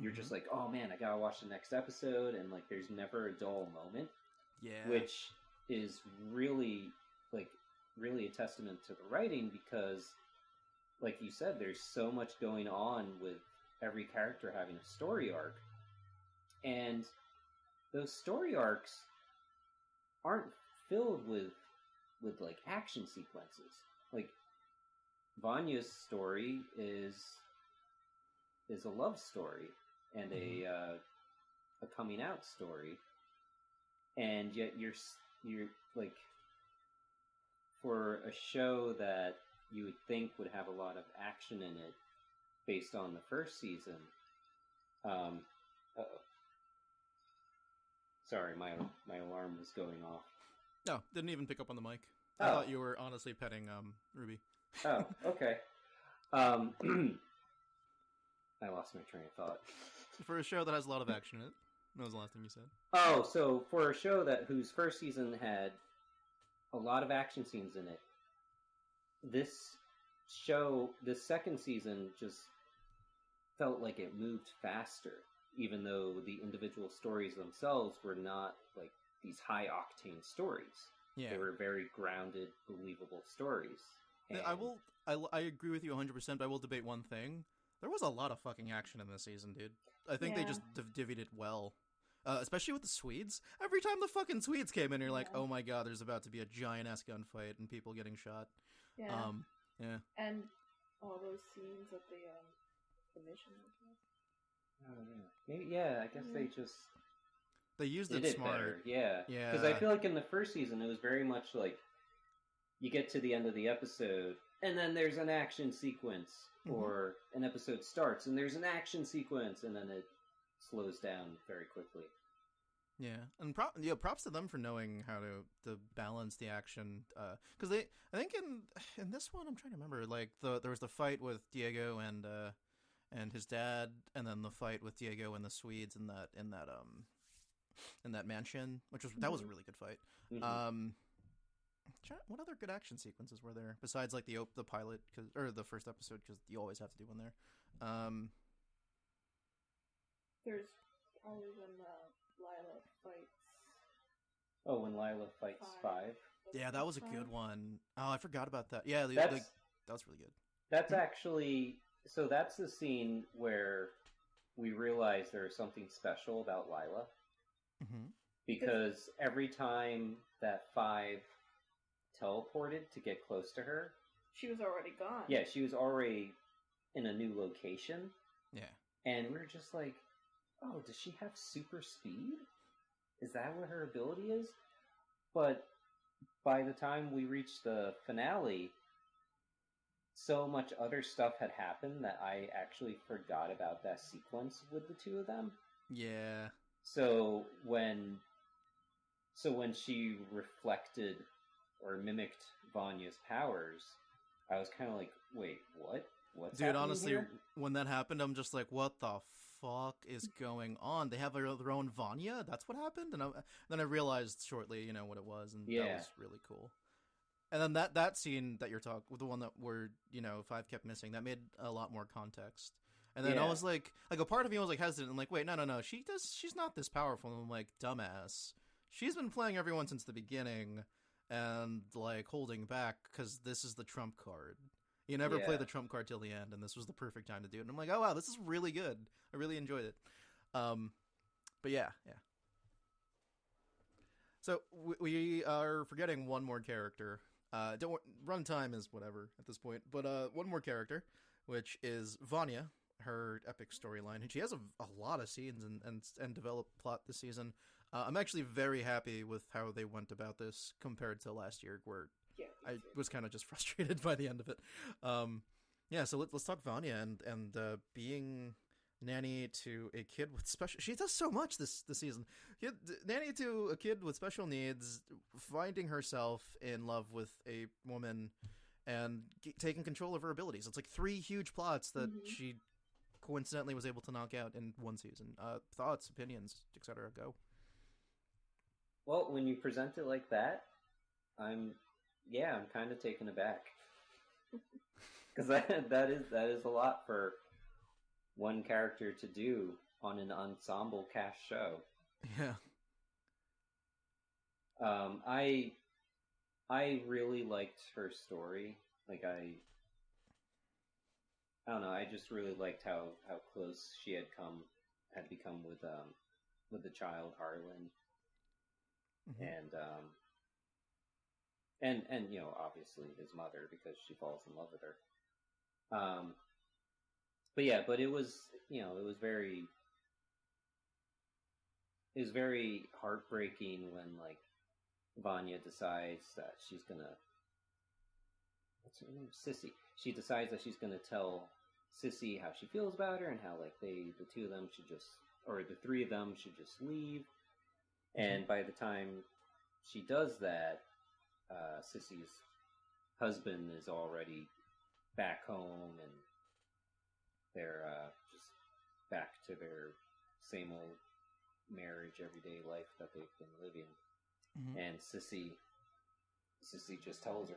You're just like, oh man, I gotta watch the next episode, and like, there's never a dull moment. Yeah. Which is really a testament to the writing, because, like you said, there's so much going on with every character having a story arc. And those story arcs aren't filled with like action sequences. Like, Vanya's story is a love story and a coming out story, and yet you're like, for a show that you would think would have a lot of action in it based on the first season. Sorry, my alarm was going off. No, didn't even pick up on the mic. I thought you were honestly petting Ruby. Oh, okay. I lost my train of thought. For a show that has a lot of action in it. That was the last thing you said. Oh, so for a show whose first season had a lot of action scenes in it, this second season just felt like it moved faster, even though the individual stories themselves were not like these high-octane stories. Yeah. They were very grounded, believable stories. And... I agree with you 100%, but I will debate one thing. There was a lot of fucking action in this season, dude. I think they just divvied it well. Especially with the Swedes. Every time the fucking Swedes came in, you're like, oh my god, there's about to be a giant-ass gunfight and people getting shot. Yeah. And all those scenes at the mission. Oh, yeah. Maybe, I guess they just... They used it smarter. Better. Yeah. Because I feel like in the first season, it was very much like, you get to the end of the episode, and then there's an action sequence, or an episode starts, and there's an action sequence, and then it slows down very quickly. Yeah, and props to them for knowing how to balance the action. Because I think in this one, I'm trying to remember, like, there was the fight with Diego and his dad, and then the fight with Diego and the Swedes in that mansion, which was that was a really good fight. Mm-hmm. What other good action sequences were there besides like the pilot or the first episode? Because you always have to do one there. There's probably when Lila fights. Oh, when Lila fights Five. Yeah, that was a good one. Oh, I forgot about that. Yeah, that was really good. That's actually that's the scene where we realize there is something special about Lila, because every time that Five teleported to get close to her, she was already gone. Yeah, she was already in a new location. Yeah. And we were just like, oh, does she have super speed? Is that what her ability is? But by the time we reached the finale, so much other stuff had happened that I actually forgot about that sequence with the two of them. Yeah. So when she reflected or mimicked Vanya's powers, I was kind of like, wait, what? What's Dude, honestly, here? When that happened, I'm just like, what the fuck is going on? They have their own Vanya? That's what happened? And then I realized shortly, you know, what it was, and yeah. That was really cool. And then that scene that you're talking, the one that where, you know, Five kept missing, that made a lot more context. And then yeah. I was like a part of me was like hesitant. I'm like, wait, no, she's not this powerful. And I'm like, dumbass. She's been playing everyone since the beginning and like holding back because this is the trump card. You never play the trump card till the end, and this was the perfect time to do it. And I'm like, oh wow, this is really good. I really enjoyed it. But yeah. So we are forgetting one more character. Runtime is whatever at this point, but one more character, which is Vanya, her epic storyline, and she has a lot of scenes and developed plot this season. I'm actually very happy with how they went about this compared to last year, where I was kind of just frustrated by the end of it. So let's talk Vanya and being nanny to a kid with special... She does so much this season. Nanny to a kid with special needs, finding herself in love with a woman... and taking control of her abilities. It's like three huge plots that she coincidentally was able to knock out in one season. Thoughts, opinions, etc. Go. Well, when you present it like that, I'm kind of taken aback because that is a lot for one character to do on an ensemble cast show. Yeah. I really liked her story. Like, I don't know. I just really liked how close she had become with the child Harlan, and you know, obviously his mother, because she falls in love with her. But it was very heartbreaking when like. Vanya decides that she's gonna... What's her name? Sissy. She decides that she's gonna tell Sissy how she feels about her and how, like, the three of them should just leave. And by the time she does that, Sissy's husband is already back home and they're just back to their same old marriage, everyday life that they've been living. Mm-hmm. And Sissy just tells her,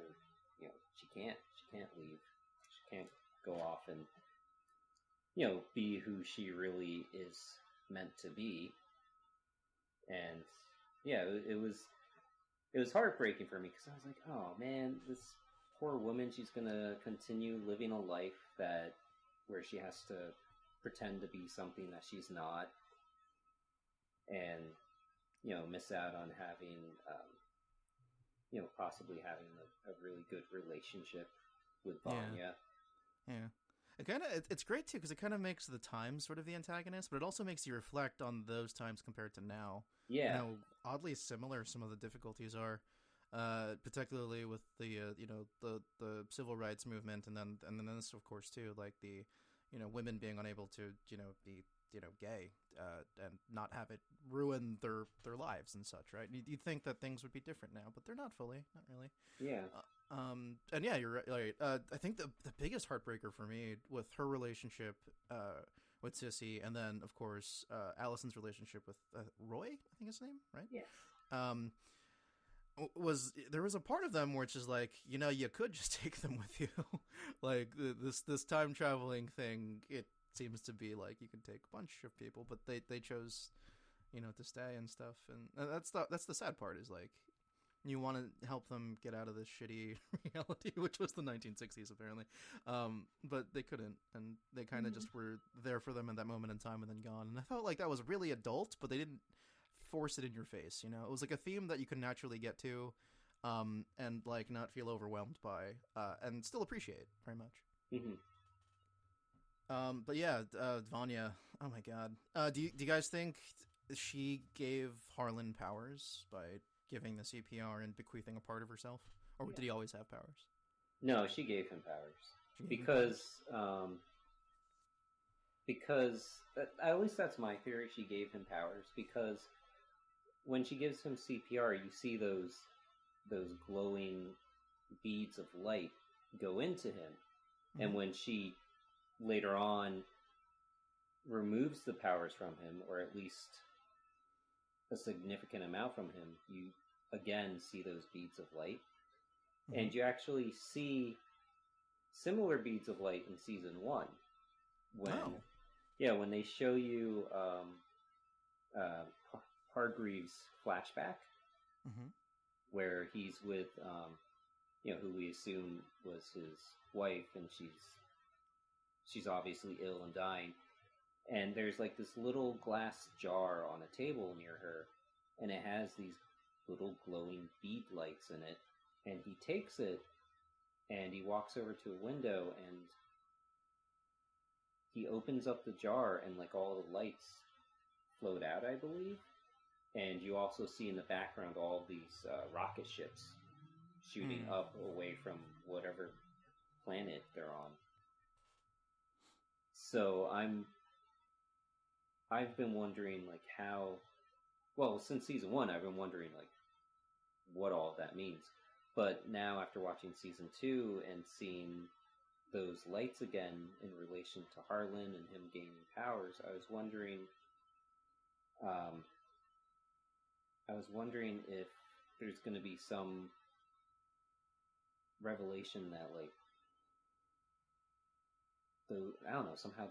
you know, she can't leave. She can't go off and, you know, be who she really is meant to be. And yeah, it was heartbreaking for me because I was like, oh man, this poor woman, she's going to continue living a life where she has to pretend to be something that she's not. And you know, miss out on having, you know, possibly having a really good relationship with Vanya. Yeah. It's great too, because it kind of makes the time sort of the antagonist, but it also makes you reflect on those times compared to now. Yeah. And how oddly similar some of the difficulties are, particularly with the, you know, the civil rights movement, and then this, of course, too, like the, you know, women being unable to, you know, be, you know, gay, and not have it ruin their lives and such, right? You'd think that things would be different now, but they're not fully, not really. Yeah. And yeah, you're right. Like, I think the biggest heartbreaker for me with her relationship with Sissy, and then of course Allison's relationship with Roy, I think his name, right? Yeah. Was there was a part of them where it's just like, you know, you could just take them with you, like this time traveling thing. It seems to be like you can take a bunch of people, but they chose, you know, to stay and stuff, and that's the sad part, is like you want to help them get out of this shitty reality, which was the 1960s apparently, but they couldn't, and they kind of just were there for them in that moment in time and then gone. And I felt like that was really adult, but they didn't force it in your face, you know. It was like a theme that you could naturally get to, and like not feel overwhelmed by, and still appreciate very much. Mm-hmm. But yeah, Vanya, oh my god. Do you guys think she gave Harlan powers by giving the CPR and bequeathing a part of herself? Or did he always have powers? No, she gave him powers. Because at least that's my theory, she gave him powers, because when she gives him CPR, you see those glowing beads of light go into him. Mm-hmm. And when she later on removes the powers from him, or at least a significant amount from him, you again see those beads of light. Mm-hmm. And you actually see similar beads of light in season one. When they show you Hargreaves' flashback, mm-hmm. where he's with, who we assume was his wife, and she's obviously ill and dying. And there's like this little glass jar on a table near her, and it has these little glowing bead lights in it. And he takes it, and he walks over to a window, and he opens up the jar, and like all the lights float out, I believe. And you also see in the background all these rocket ships shooting up away from whatever planet they're on. So I've been wondering, like, how... Well, since season one, I've been wondering, like, what all of that means. But now, after watching season two and seeing those lights again in relation to Harlan and him gaining powers, I was wondering... I was wondering if there's going to be some revelation that, like, somehow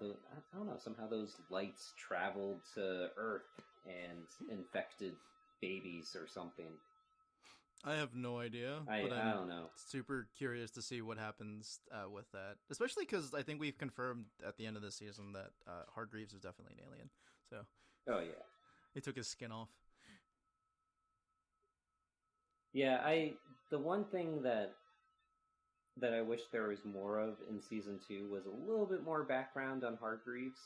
those lights traveled to Earth and infected babies or something. I have no idea. But I don't know. Super curious to see what happens with that, especially because I think we've confirmed at the end of the season that Hargreaves was definitely an alien. So. Oh yeah. They took his skin off. Yeah, the one thing that I wish there was more of in season two was a little bit more background on Hargreaves.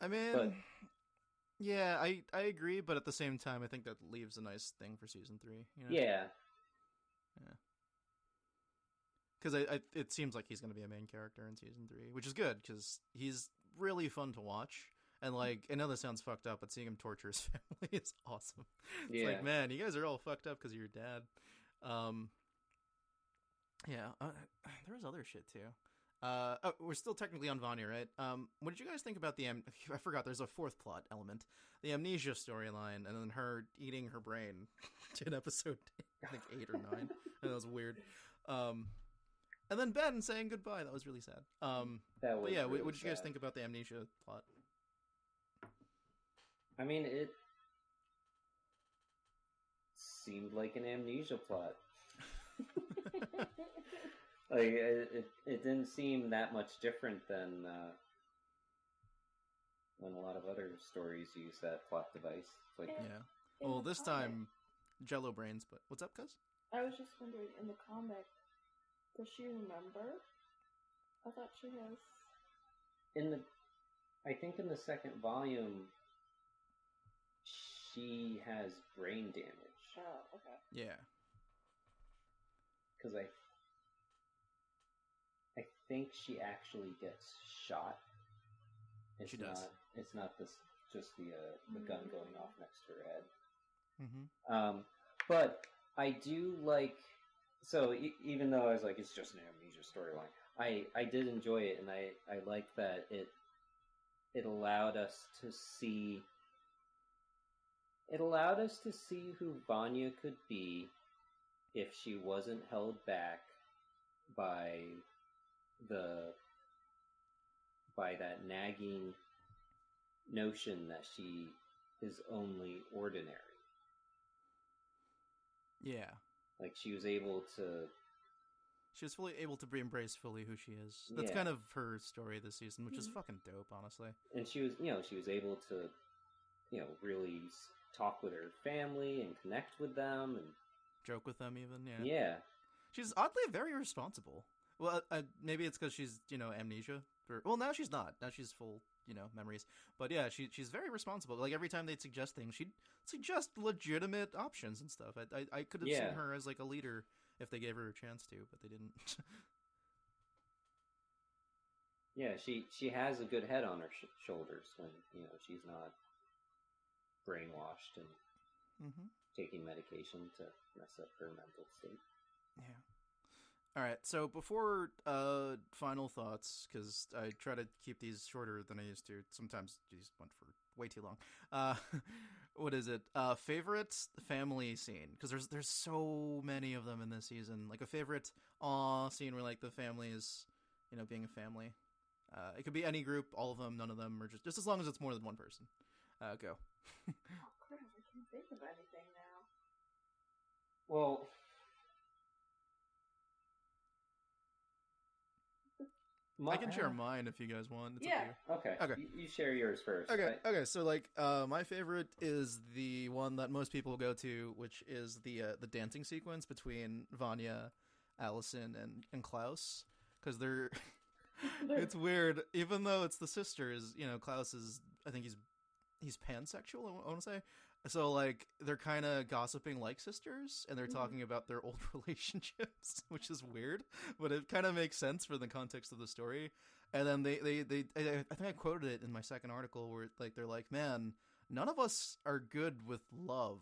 I mean, I agree, but at the same time, I think that leaves a nice thing for season three. You know? Yeah. Because it seems like he's going to be a main character in season three, which is good because he's really fun to watch. And, like, I know this sounds fucked up, but seeing him torture his family is awesome. It's like, man, you guys are all fucked up because of your dad. There was other shit, too. We're still technically on Vanya, right? What did you guys think about I forgot, there's a fourth plot element. The amnesia storyline, and then her eating her brain in episode, I think, 8 or 9. And that was weird. And then Ben saying goodbye. That was really sad. Really what did you guys think about the amnesia plot? I mean, it seemed like an amnesia plot. Like, it didn't seem that much different than when a lot of other stories use that plot device. It's like, well, this time, Jello brains. But what's up, cuz? I was just wondering, in the comic, does she remember? I thought she has. I think in the second volume. She has brain damage. Oh, okay. Yeah. Because I think she actually gets shot. She does. It's not this, just the gun going off next to her head. Mm-hmm. But I do like... So even though I was like, it's just an amnesia storyline, I did enjoy it, and I liked that it allowed us to see... It allowed us to see who Vanya could be if she wasn't held back by that nagging notion that she is only ordinary. Yeah. Like, she was able to... She was fully able to embrace fully who she is. That's kind of her story this season, which is fucking dope, honestly. And she was able to, really... talk with her family and connect with them and joke with them even. Yeah. She's oddly very responsible. Well, maybe it's because she's, amnesia. Well, now she's not. Now she's full, memories. But yeah, she's very responsible. Like, every time they'd suggest things, she'd suggest legitimate options and stuff. I could have seen her as like a leader if they gave her a chance to, but they didn't. Yeah, she has a good head on her shoulders when, she's not brainwashed and taking medication to mess up her mental state. Yeah. All right, so before final thoughts, because I try to keep these shorter than I used to. Sometimes these went for way too long. What is it? Favorite family scene? Because there's so many of them in this season. Like a favorite aw scene where like the family is, you know, being a family. It could be any group, all of them, none of them, or just as long as it's more than one person. Go. Oh, crap, I can't think of anything now. Well... I can share mine if you guys want. It's yeah. Up to you. Okay. Okay. You share yours first. Okay. Right? Okay. So, like, my favorite is the one that most people go to, which is the dancing sequence between Vanya, Allison, and Klaus, because they're. It's weird, even though it's the sisters. You know, Klaus is. I think he's pansexual. I want to say. So, like, they're kind of gossiping like sisters, and they're talking about their old relationships, which is weird, but it kind of makes sense for the context of the story. And then they I think I quoted it in my second article where, like, they're like, man, none of us are good with love.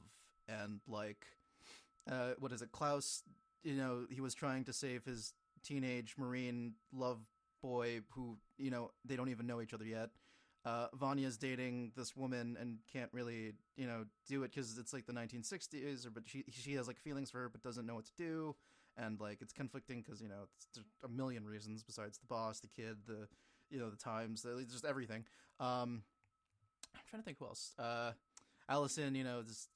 And, like, what is it? Klaus, you know, he was trying to save his teenage Marine love boy who, you know, they don't even know each other yet. Vanya's dating this woman and can't really, you know, do it because it's like the 1960s, but she has like feelings for her but doesn't know what to do, and like it's conflicting because, you know, it's a million reasons besides the boss, the kid, the, you know, the times, just everything. I'm trying to think who else. Allison, you know, just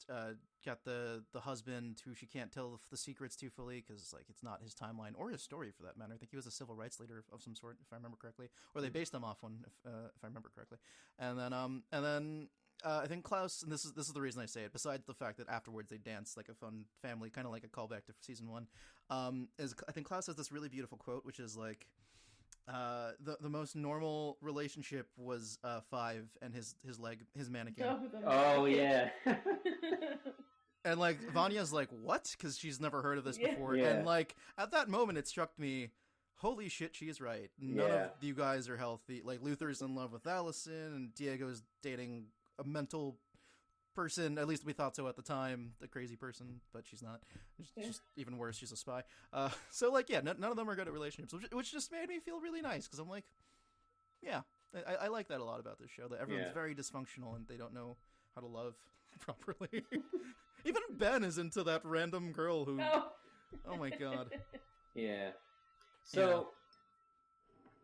got the husband who she can't tell the secrets to fully because, like, it's not his timeline or his story for that matter. I think he was a civil rights leader of some sort, if I remember correctly, or they based him off one, if I remember correctly. And then I think Klaus, and this is the reason I say it, besides the fact that afterwards they dance like a fun family, kind of like a callback to season one. Is I think Klaus has this really beautiful quote, which is like. The most normal relationship was Five and his mannequin. Oh yeah. And like Vanya's like, what? Because she's never heard of this before. Yeah. And like at that moment, it struck me, holy shit, she's right. None of you guys are healthy. Like Luther's in love with Allison, and Diego's dating a mental person. At least we thought so at the time. The crazy person, but she's not. Just even worse, she's a spy. So like, yeah, none of them are good at relationships, which just made me feel really nice because I'm like, yeah, I like that a lot about this show. That everyone's very dysfunctional and they don't know how to love properly. Even Ben is into that random girl who. Oh my god. Yeah. So,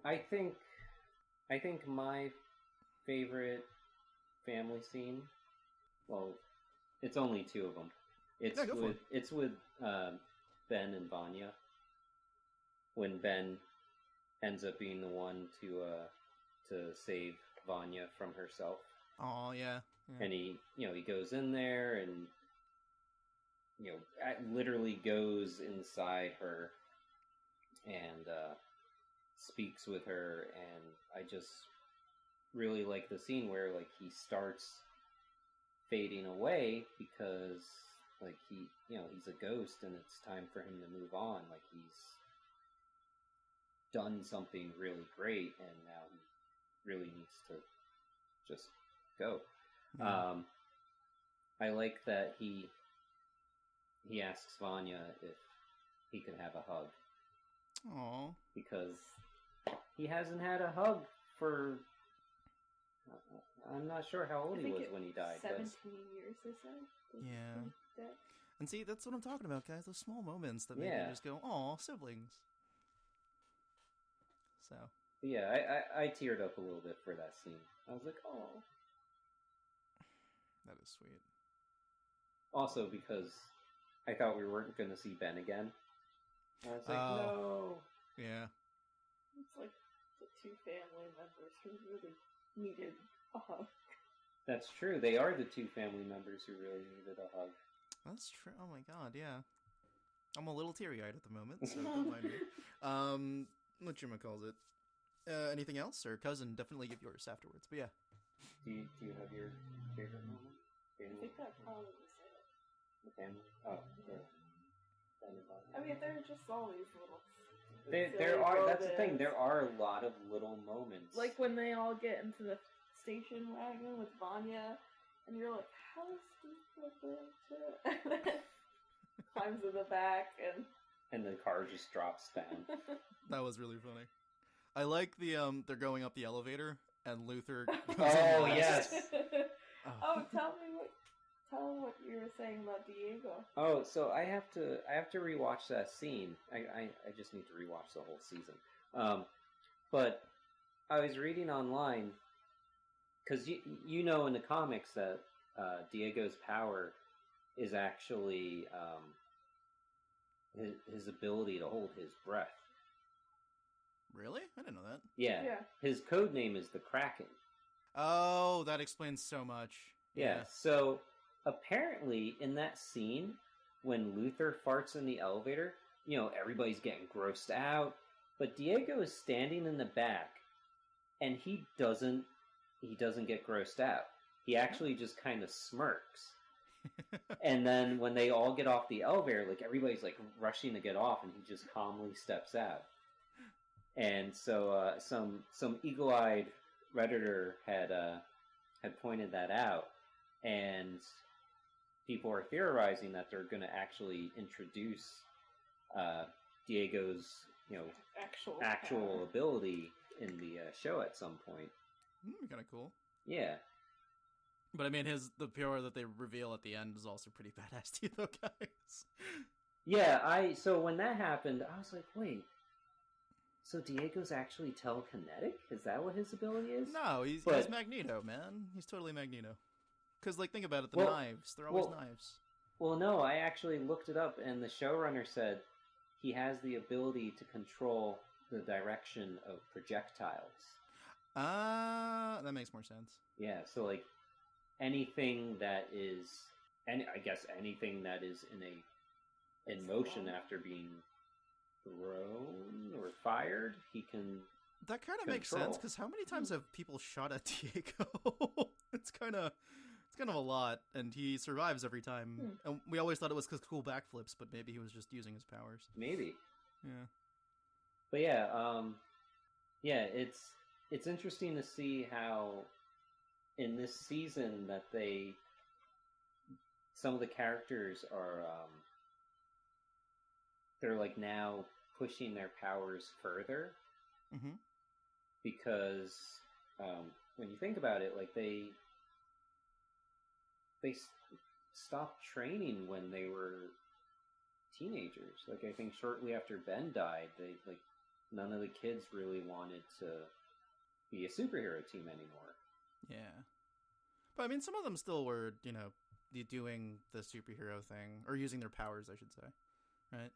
yeah. I think my favorite family scene. Well, it's only two of them. It's with Ben and Vanya. When Ben ends up being the one to save Vanya from herself. Oh yeah. And he goes in there and literally goes inside her and speaks with her, and I just really like the scene where like he starts fading away because like he's a ghost and it's time for him to move on. Like he's done something really great and now he really needs to just go. Yeah. I like that he asks Vanya if he could have a hug. Aww. Because he hasn't had a hug for I'm not sure how old he was when he died. 17 years or so. Yeah. And see, that's what I'm talking about, guys. Those small moments that make you just go, "Aw, siblings." So. Yeah, I teared up a little bit for that scene. I was like, "Aw." That is sweet. Also, because I thought we weren't going to see Ben again. I was like, "No." Yeah. It's like the two family members who really needed a hug. That's true. They are the two family members who really needed a hug. That's true. Oh my god, yeah. I'm a little teary-eyed at the moment, so don't mind me. Whatchamacallit? Anything else? Or cousin, definitely give yours afterwards, but yeah. Do you have your favorite moment? I think that probably was it. The family? Oh, yeah. I mean, they're just always little. That's the thing. There are a lot of little moments, like when they all get into the station wagon with Vanya, and you're like, "How is he with that?" Climbs in the back, and And the car just drops down. That was really funny. I like the, they're going up the elevator, and Luther... Oh, yes! Oh, tell what you were saying about Diego. Oh, so I have to rewatch that scene. I just need to rewatch the whole season. But I was reading online, because you know in the comics that Diego's power is actually his ability to hold his breath. Really? I didn't know that. Yeah. His code name is the Kraken. Oh, that explains so much. Yeah, so apparently in that scene, when Luther farts in the elevator, you know, everybody's getting grossed out, but Diego is standing in the back, and he doesn't get grossed out. He actually just kind of smirks. And then when they all get off the elevator, like everybody's like rushing to get off, and he just calmly steps out. And so some eagle-eyed Redditor had pointed that out, and people are theorizing that they're going to actually introduce Diego's actual ability in the show at some point. Kind of cool. Yeah. But I mean, the power that they reveal at the end is also pretty badass to you, though, guys. Yeah, so when that happened, I was like, wait, so Diego's actually telekinetic? Is that what his ability is? No, he's Magneto, man. He's totally Magneto. Because, like, think about it, knives. They're always knives. Well, no, I actually looked it up, and the showrunner said he has the ability to control the direction of projectiles. That makes more sense. Yeah, so, like, anything that is in motion after being thrown or fired, he can. That kind of makes sense, because how many times have people shot at Diego? it's kind of a lot, and he survives every time. And we always thought it was because cool backflips, but maybe he was just using his powers. Maybe. Yeah. But yeah, it's interesting to see how, in this season, that some of the characters are, they're like now pushing their powers further, mm-hmm. because when you think about it, like they stopped training when they were teenagers. Like, I think shortly after Ben died, none of the kids really wanted to be a superhero team anymore. Yeah. But I mean, some of them still were, doing the superhero thing, or using their powers, I should say. Right?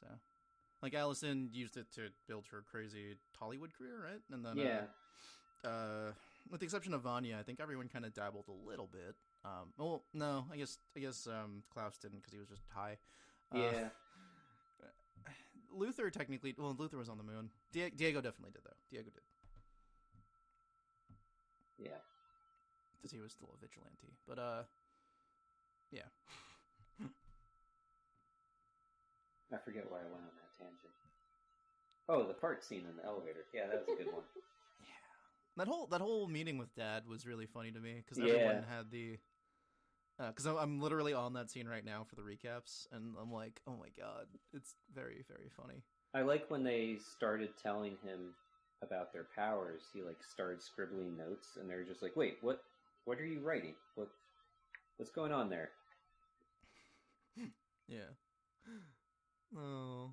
So, like, Allison used it to build her crazy Hollywood career, right? And then, with the exception of Vanya, I think everyone kind of dabbled a little bit. Well, no, I guess Klaus didn't, because he was just high. Yeah. Luther technically, well, Luther was on the moon. Diego definitely did, though. Diego did. Yeah. Because he was still a vigilante. But, yeah. I forget why I went on that tangent. Oh, the fart scene in the elevator. Yeah, that was a good one. Yeah. That whole meeting with Dad was really funny to me, because everyone had the... Because I'm literally on that scene right now for the recaps, and I'm like, oh my god, it's very, very funny. I like when they started telling him about their powers, he like started scribbling notes, and they're just like, wait, what are you writing? What's going on there? Yeah. Oh.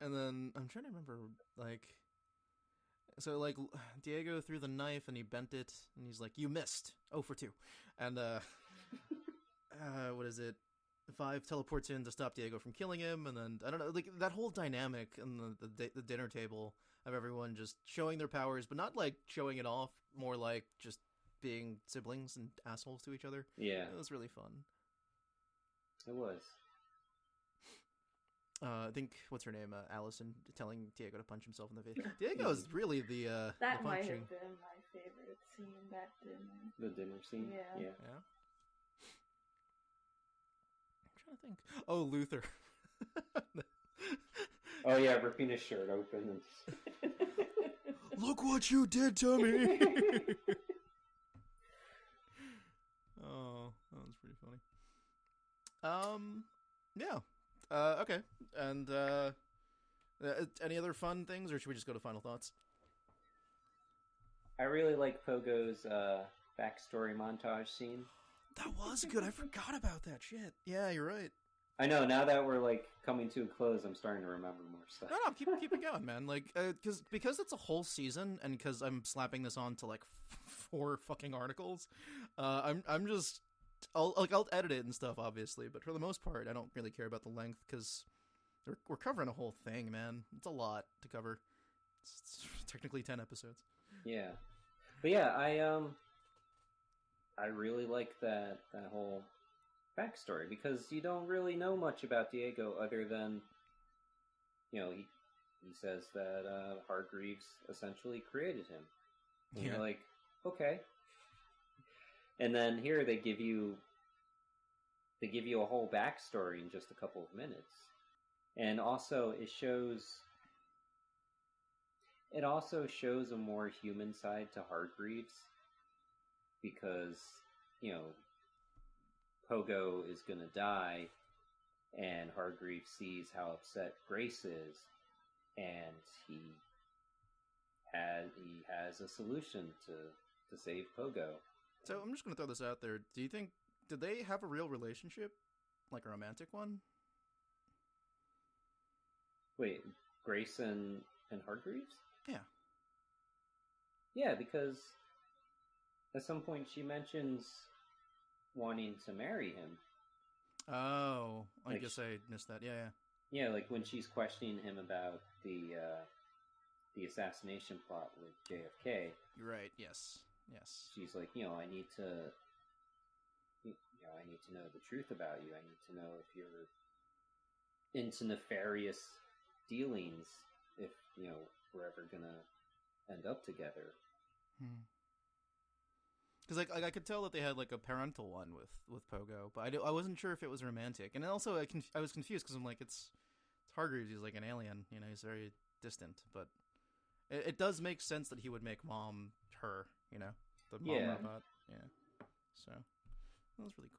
And then I'm trying to remember, like, so like Diego threw the knife and he bent it, and he's like, you missed. 0 for 2. And what is it? Five teleports in to stop Diego from killing him, and then, I don't know, like, that whole dynamic and the dinner table of everyone just showing their powers, but not, like, showing it off, more like just being siblings and assholes to each other. Yeah. It was really fun. It was. I think, what's her name, Allison, telling Diego to punch himself in the face. Diego is really the that the might have been my favorite scene, that dinner. The dinner scene? Yeah. I'm trying to think. Oh, Luther. Oh, yeah, ripping his shirt open. And... Look what you did to me! Oh, that was pretty funny. Yeah. Okay. And any other fun things, or should we just go to final thoughts? I really like Pogo's backstory montage scene. That was good. I forgot about that shit. Yeah, you're right. I know. Now that we're like coming to a close, I'm starting to remember more stuff. No, keep it going, man. Like, because it's a whole season, and because I'm slapping this on to like four fucking articles, I'm just I'll edit it and stuff, obviously. But for the most part, I don't really care about the length because we're covering a whole thing, man. It's a lot to cover. It's technically 10 episodes. Yeah, but yeah, I really like that whole backstory because you don't really know much about Diego other than, you know, he says that Hargreaves essentially created him. And yeah. You're like, okay. And then here they give you a whole backstory in just a couple of minutes, and also it also shows a more human side to Hargreaves because, you know, Pogo is going to die, and Hargreaves sees how upset Grace is, and he has a solution to save Pogo. So I'm just going to throw this out there. Do you think, did they have a real relationship? Like a romantic one? Wait, Grace and Hargreaves? Yeah. Yeah, because at some point she mentions wanting to marry him. Oh, I guess I missed that. Yeah, yeah. Yeah, like when she's questioning him about the assassination plot with JFK. You're right. Yes. Yes. She's like, you know, I need to know the truth about you. I need to know if you're into nefarious dealings. If, you know, we're ever gonna end up together. Because like I could tell that they had like a parental one with Pogo, but I wasn't sure if it was romantic. And also I was confused because I'm like, it's Hargreaves. He's like an alien, you know. He's very distant, but it does make sense that he would make mom her, you know, the mom robot. Yeah. So that was really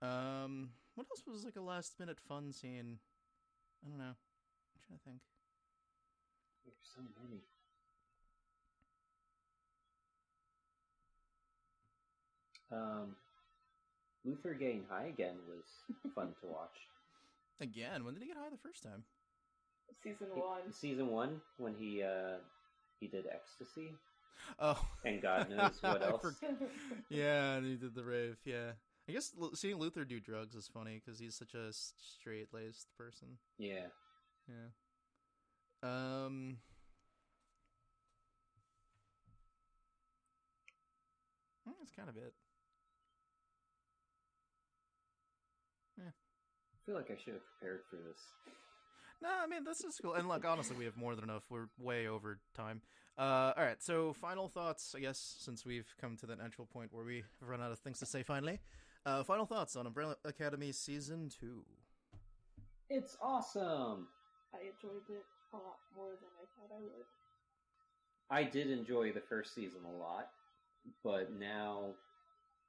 cool. What else was like a last minute fun scene? I don't know. I'm trying to think. There's so many. Luther getting high again was fun to watch. Again? When did he get high the first time? Season 1. Season 1, when he did ecstasy. Oh. And God knows what else. Yeah, and he did the rave, yeah. I guess seeing Luther do drugs is funny because he's such a straight-laced person. Yeah. Yeah. That's kind of it. Yeah. I feel like I should have prepared for this. No, I mean, this is cool. And look, honestly, we have more than enough. We're way over time. All right, so final thoughts, I guess, since we've come to that natural point where we have run out of things to say finally. Final thoughts on Umbrella Academy Season 2. It's awesome! I enjoyed it a lot more than I thought I would. I did enjoy the first season a lot, but now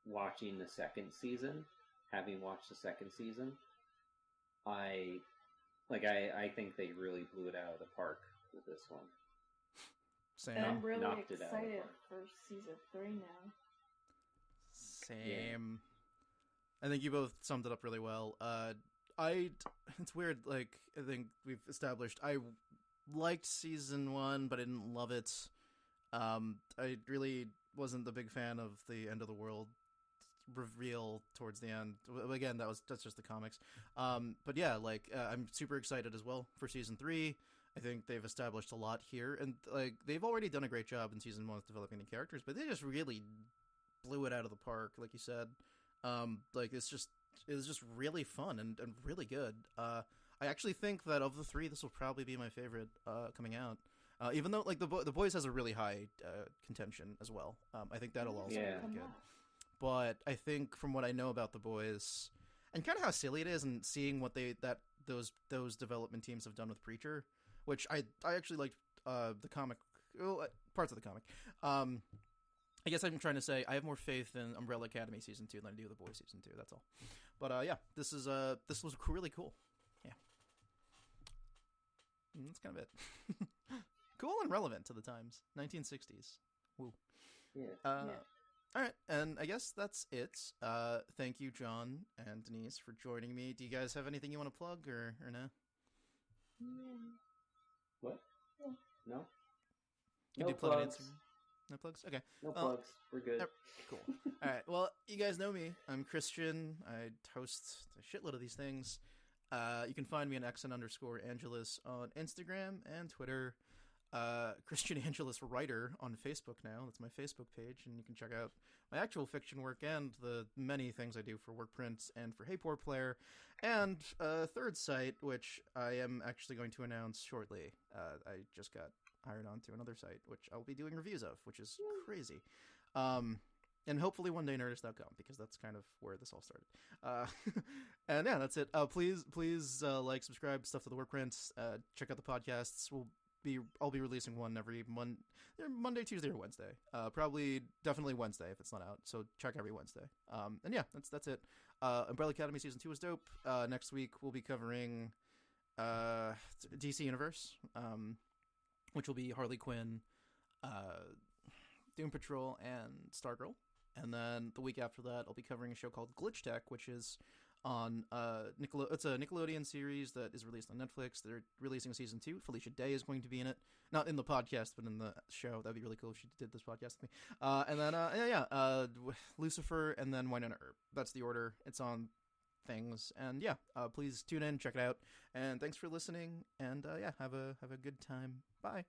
watching the second season, having watched the second season, I think they really blew it out of the park with this one. Same. And I'm really excited for season 3 now. Same. Yeah. I think you both summed it up really well. It's weird, like, I think we've established, I liked season 1, but I didn't love it. I really wasn't the big fan of the end of the world reveal towards the end. Again, that's just the comics. But yeah, like, I'm super excited as well for season 3. I think they've established a lot here, and like they've already done a great job in season 1 with developing the characters, but they just really blew it out of the park, like you said. Like, it was just really fun and really good. I actually think that of the 3, this will probably be my favorite coming out. Even though like the Boys has a really high contention as well. I think that'll also be really good. But I think from what I know about the Boys and kind of how silly it is, and seeing what those development teams have done with Preacher, which I actually liked the comic, well, parts of the comic. I guess I'm trying to say I have more faith in Umbrella Academy Season 2 than I do the Boys Season 2. That's all. But yeah, this was really cool. Yeah, that's kind of it. Cool and relevant to the times, 1960s. Woo. Yeah. Yeah. All right, and I guess that's it. Thank you, Jon and Denise, for joining me. Do you guys have anything you want to plug, or no? No. What? No. No. You do plug plugs. An Instagram? No plugs? Okay. No plugs. We're good. Cool. All right. Well, you guys know me. I'm Christian. I host a shitload of these things. You can find me on xn_Angelus on Instagram and Twitter. Christian Angelus Writer on Facebook now. That's my Facebook page, and you can check out my actual fiction work and the many things I do for WorkPrint and for Hey Poor Player, and a third site, which I am actually going to announce shortly. I just got hired on to another site, which I'll be doing reviews of, which is crazy. And hopefully one day Nerdist.com, because that's kind of where this all started. And yeah, that's it. Please like, subscribe, stuff to the WorkPrint. Check out the podcasts. I'll be releasing one every Monday, Tuesday, or Wednesday. Definitely Wednesday if it's not out. So check every Wednesday. And yeah, that's it. Umbrella Academy season 2 is dope. Next week we'll be covering DC Universe, which will be Harley Quinn, Doom Patrol, and Stargirl. And then the week after that, I'll be covering a show called Glitch Tech, which is on it's a Nickelodeon series that is released on Netflix. They're releasing season 2. Felicia Day is going to be in it, not in the podcast, but in the show. That'd be really cool if she did this podcast with me. And then Lucifer, and then Winona Earp. That's the order. It's on things. And yeah, please tune in, check it out, and thanks for listening. And yeah, have a good time. Bye.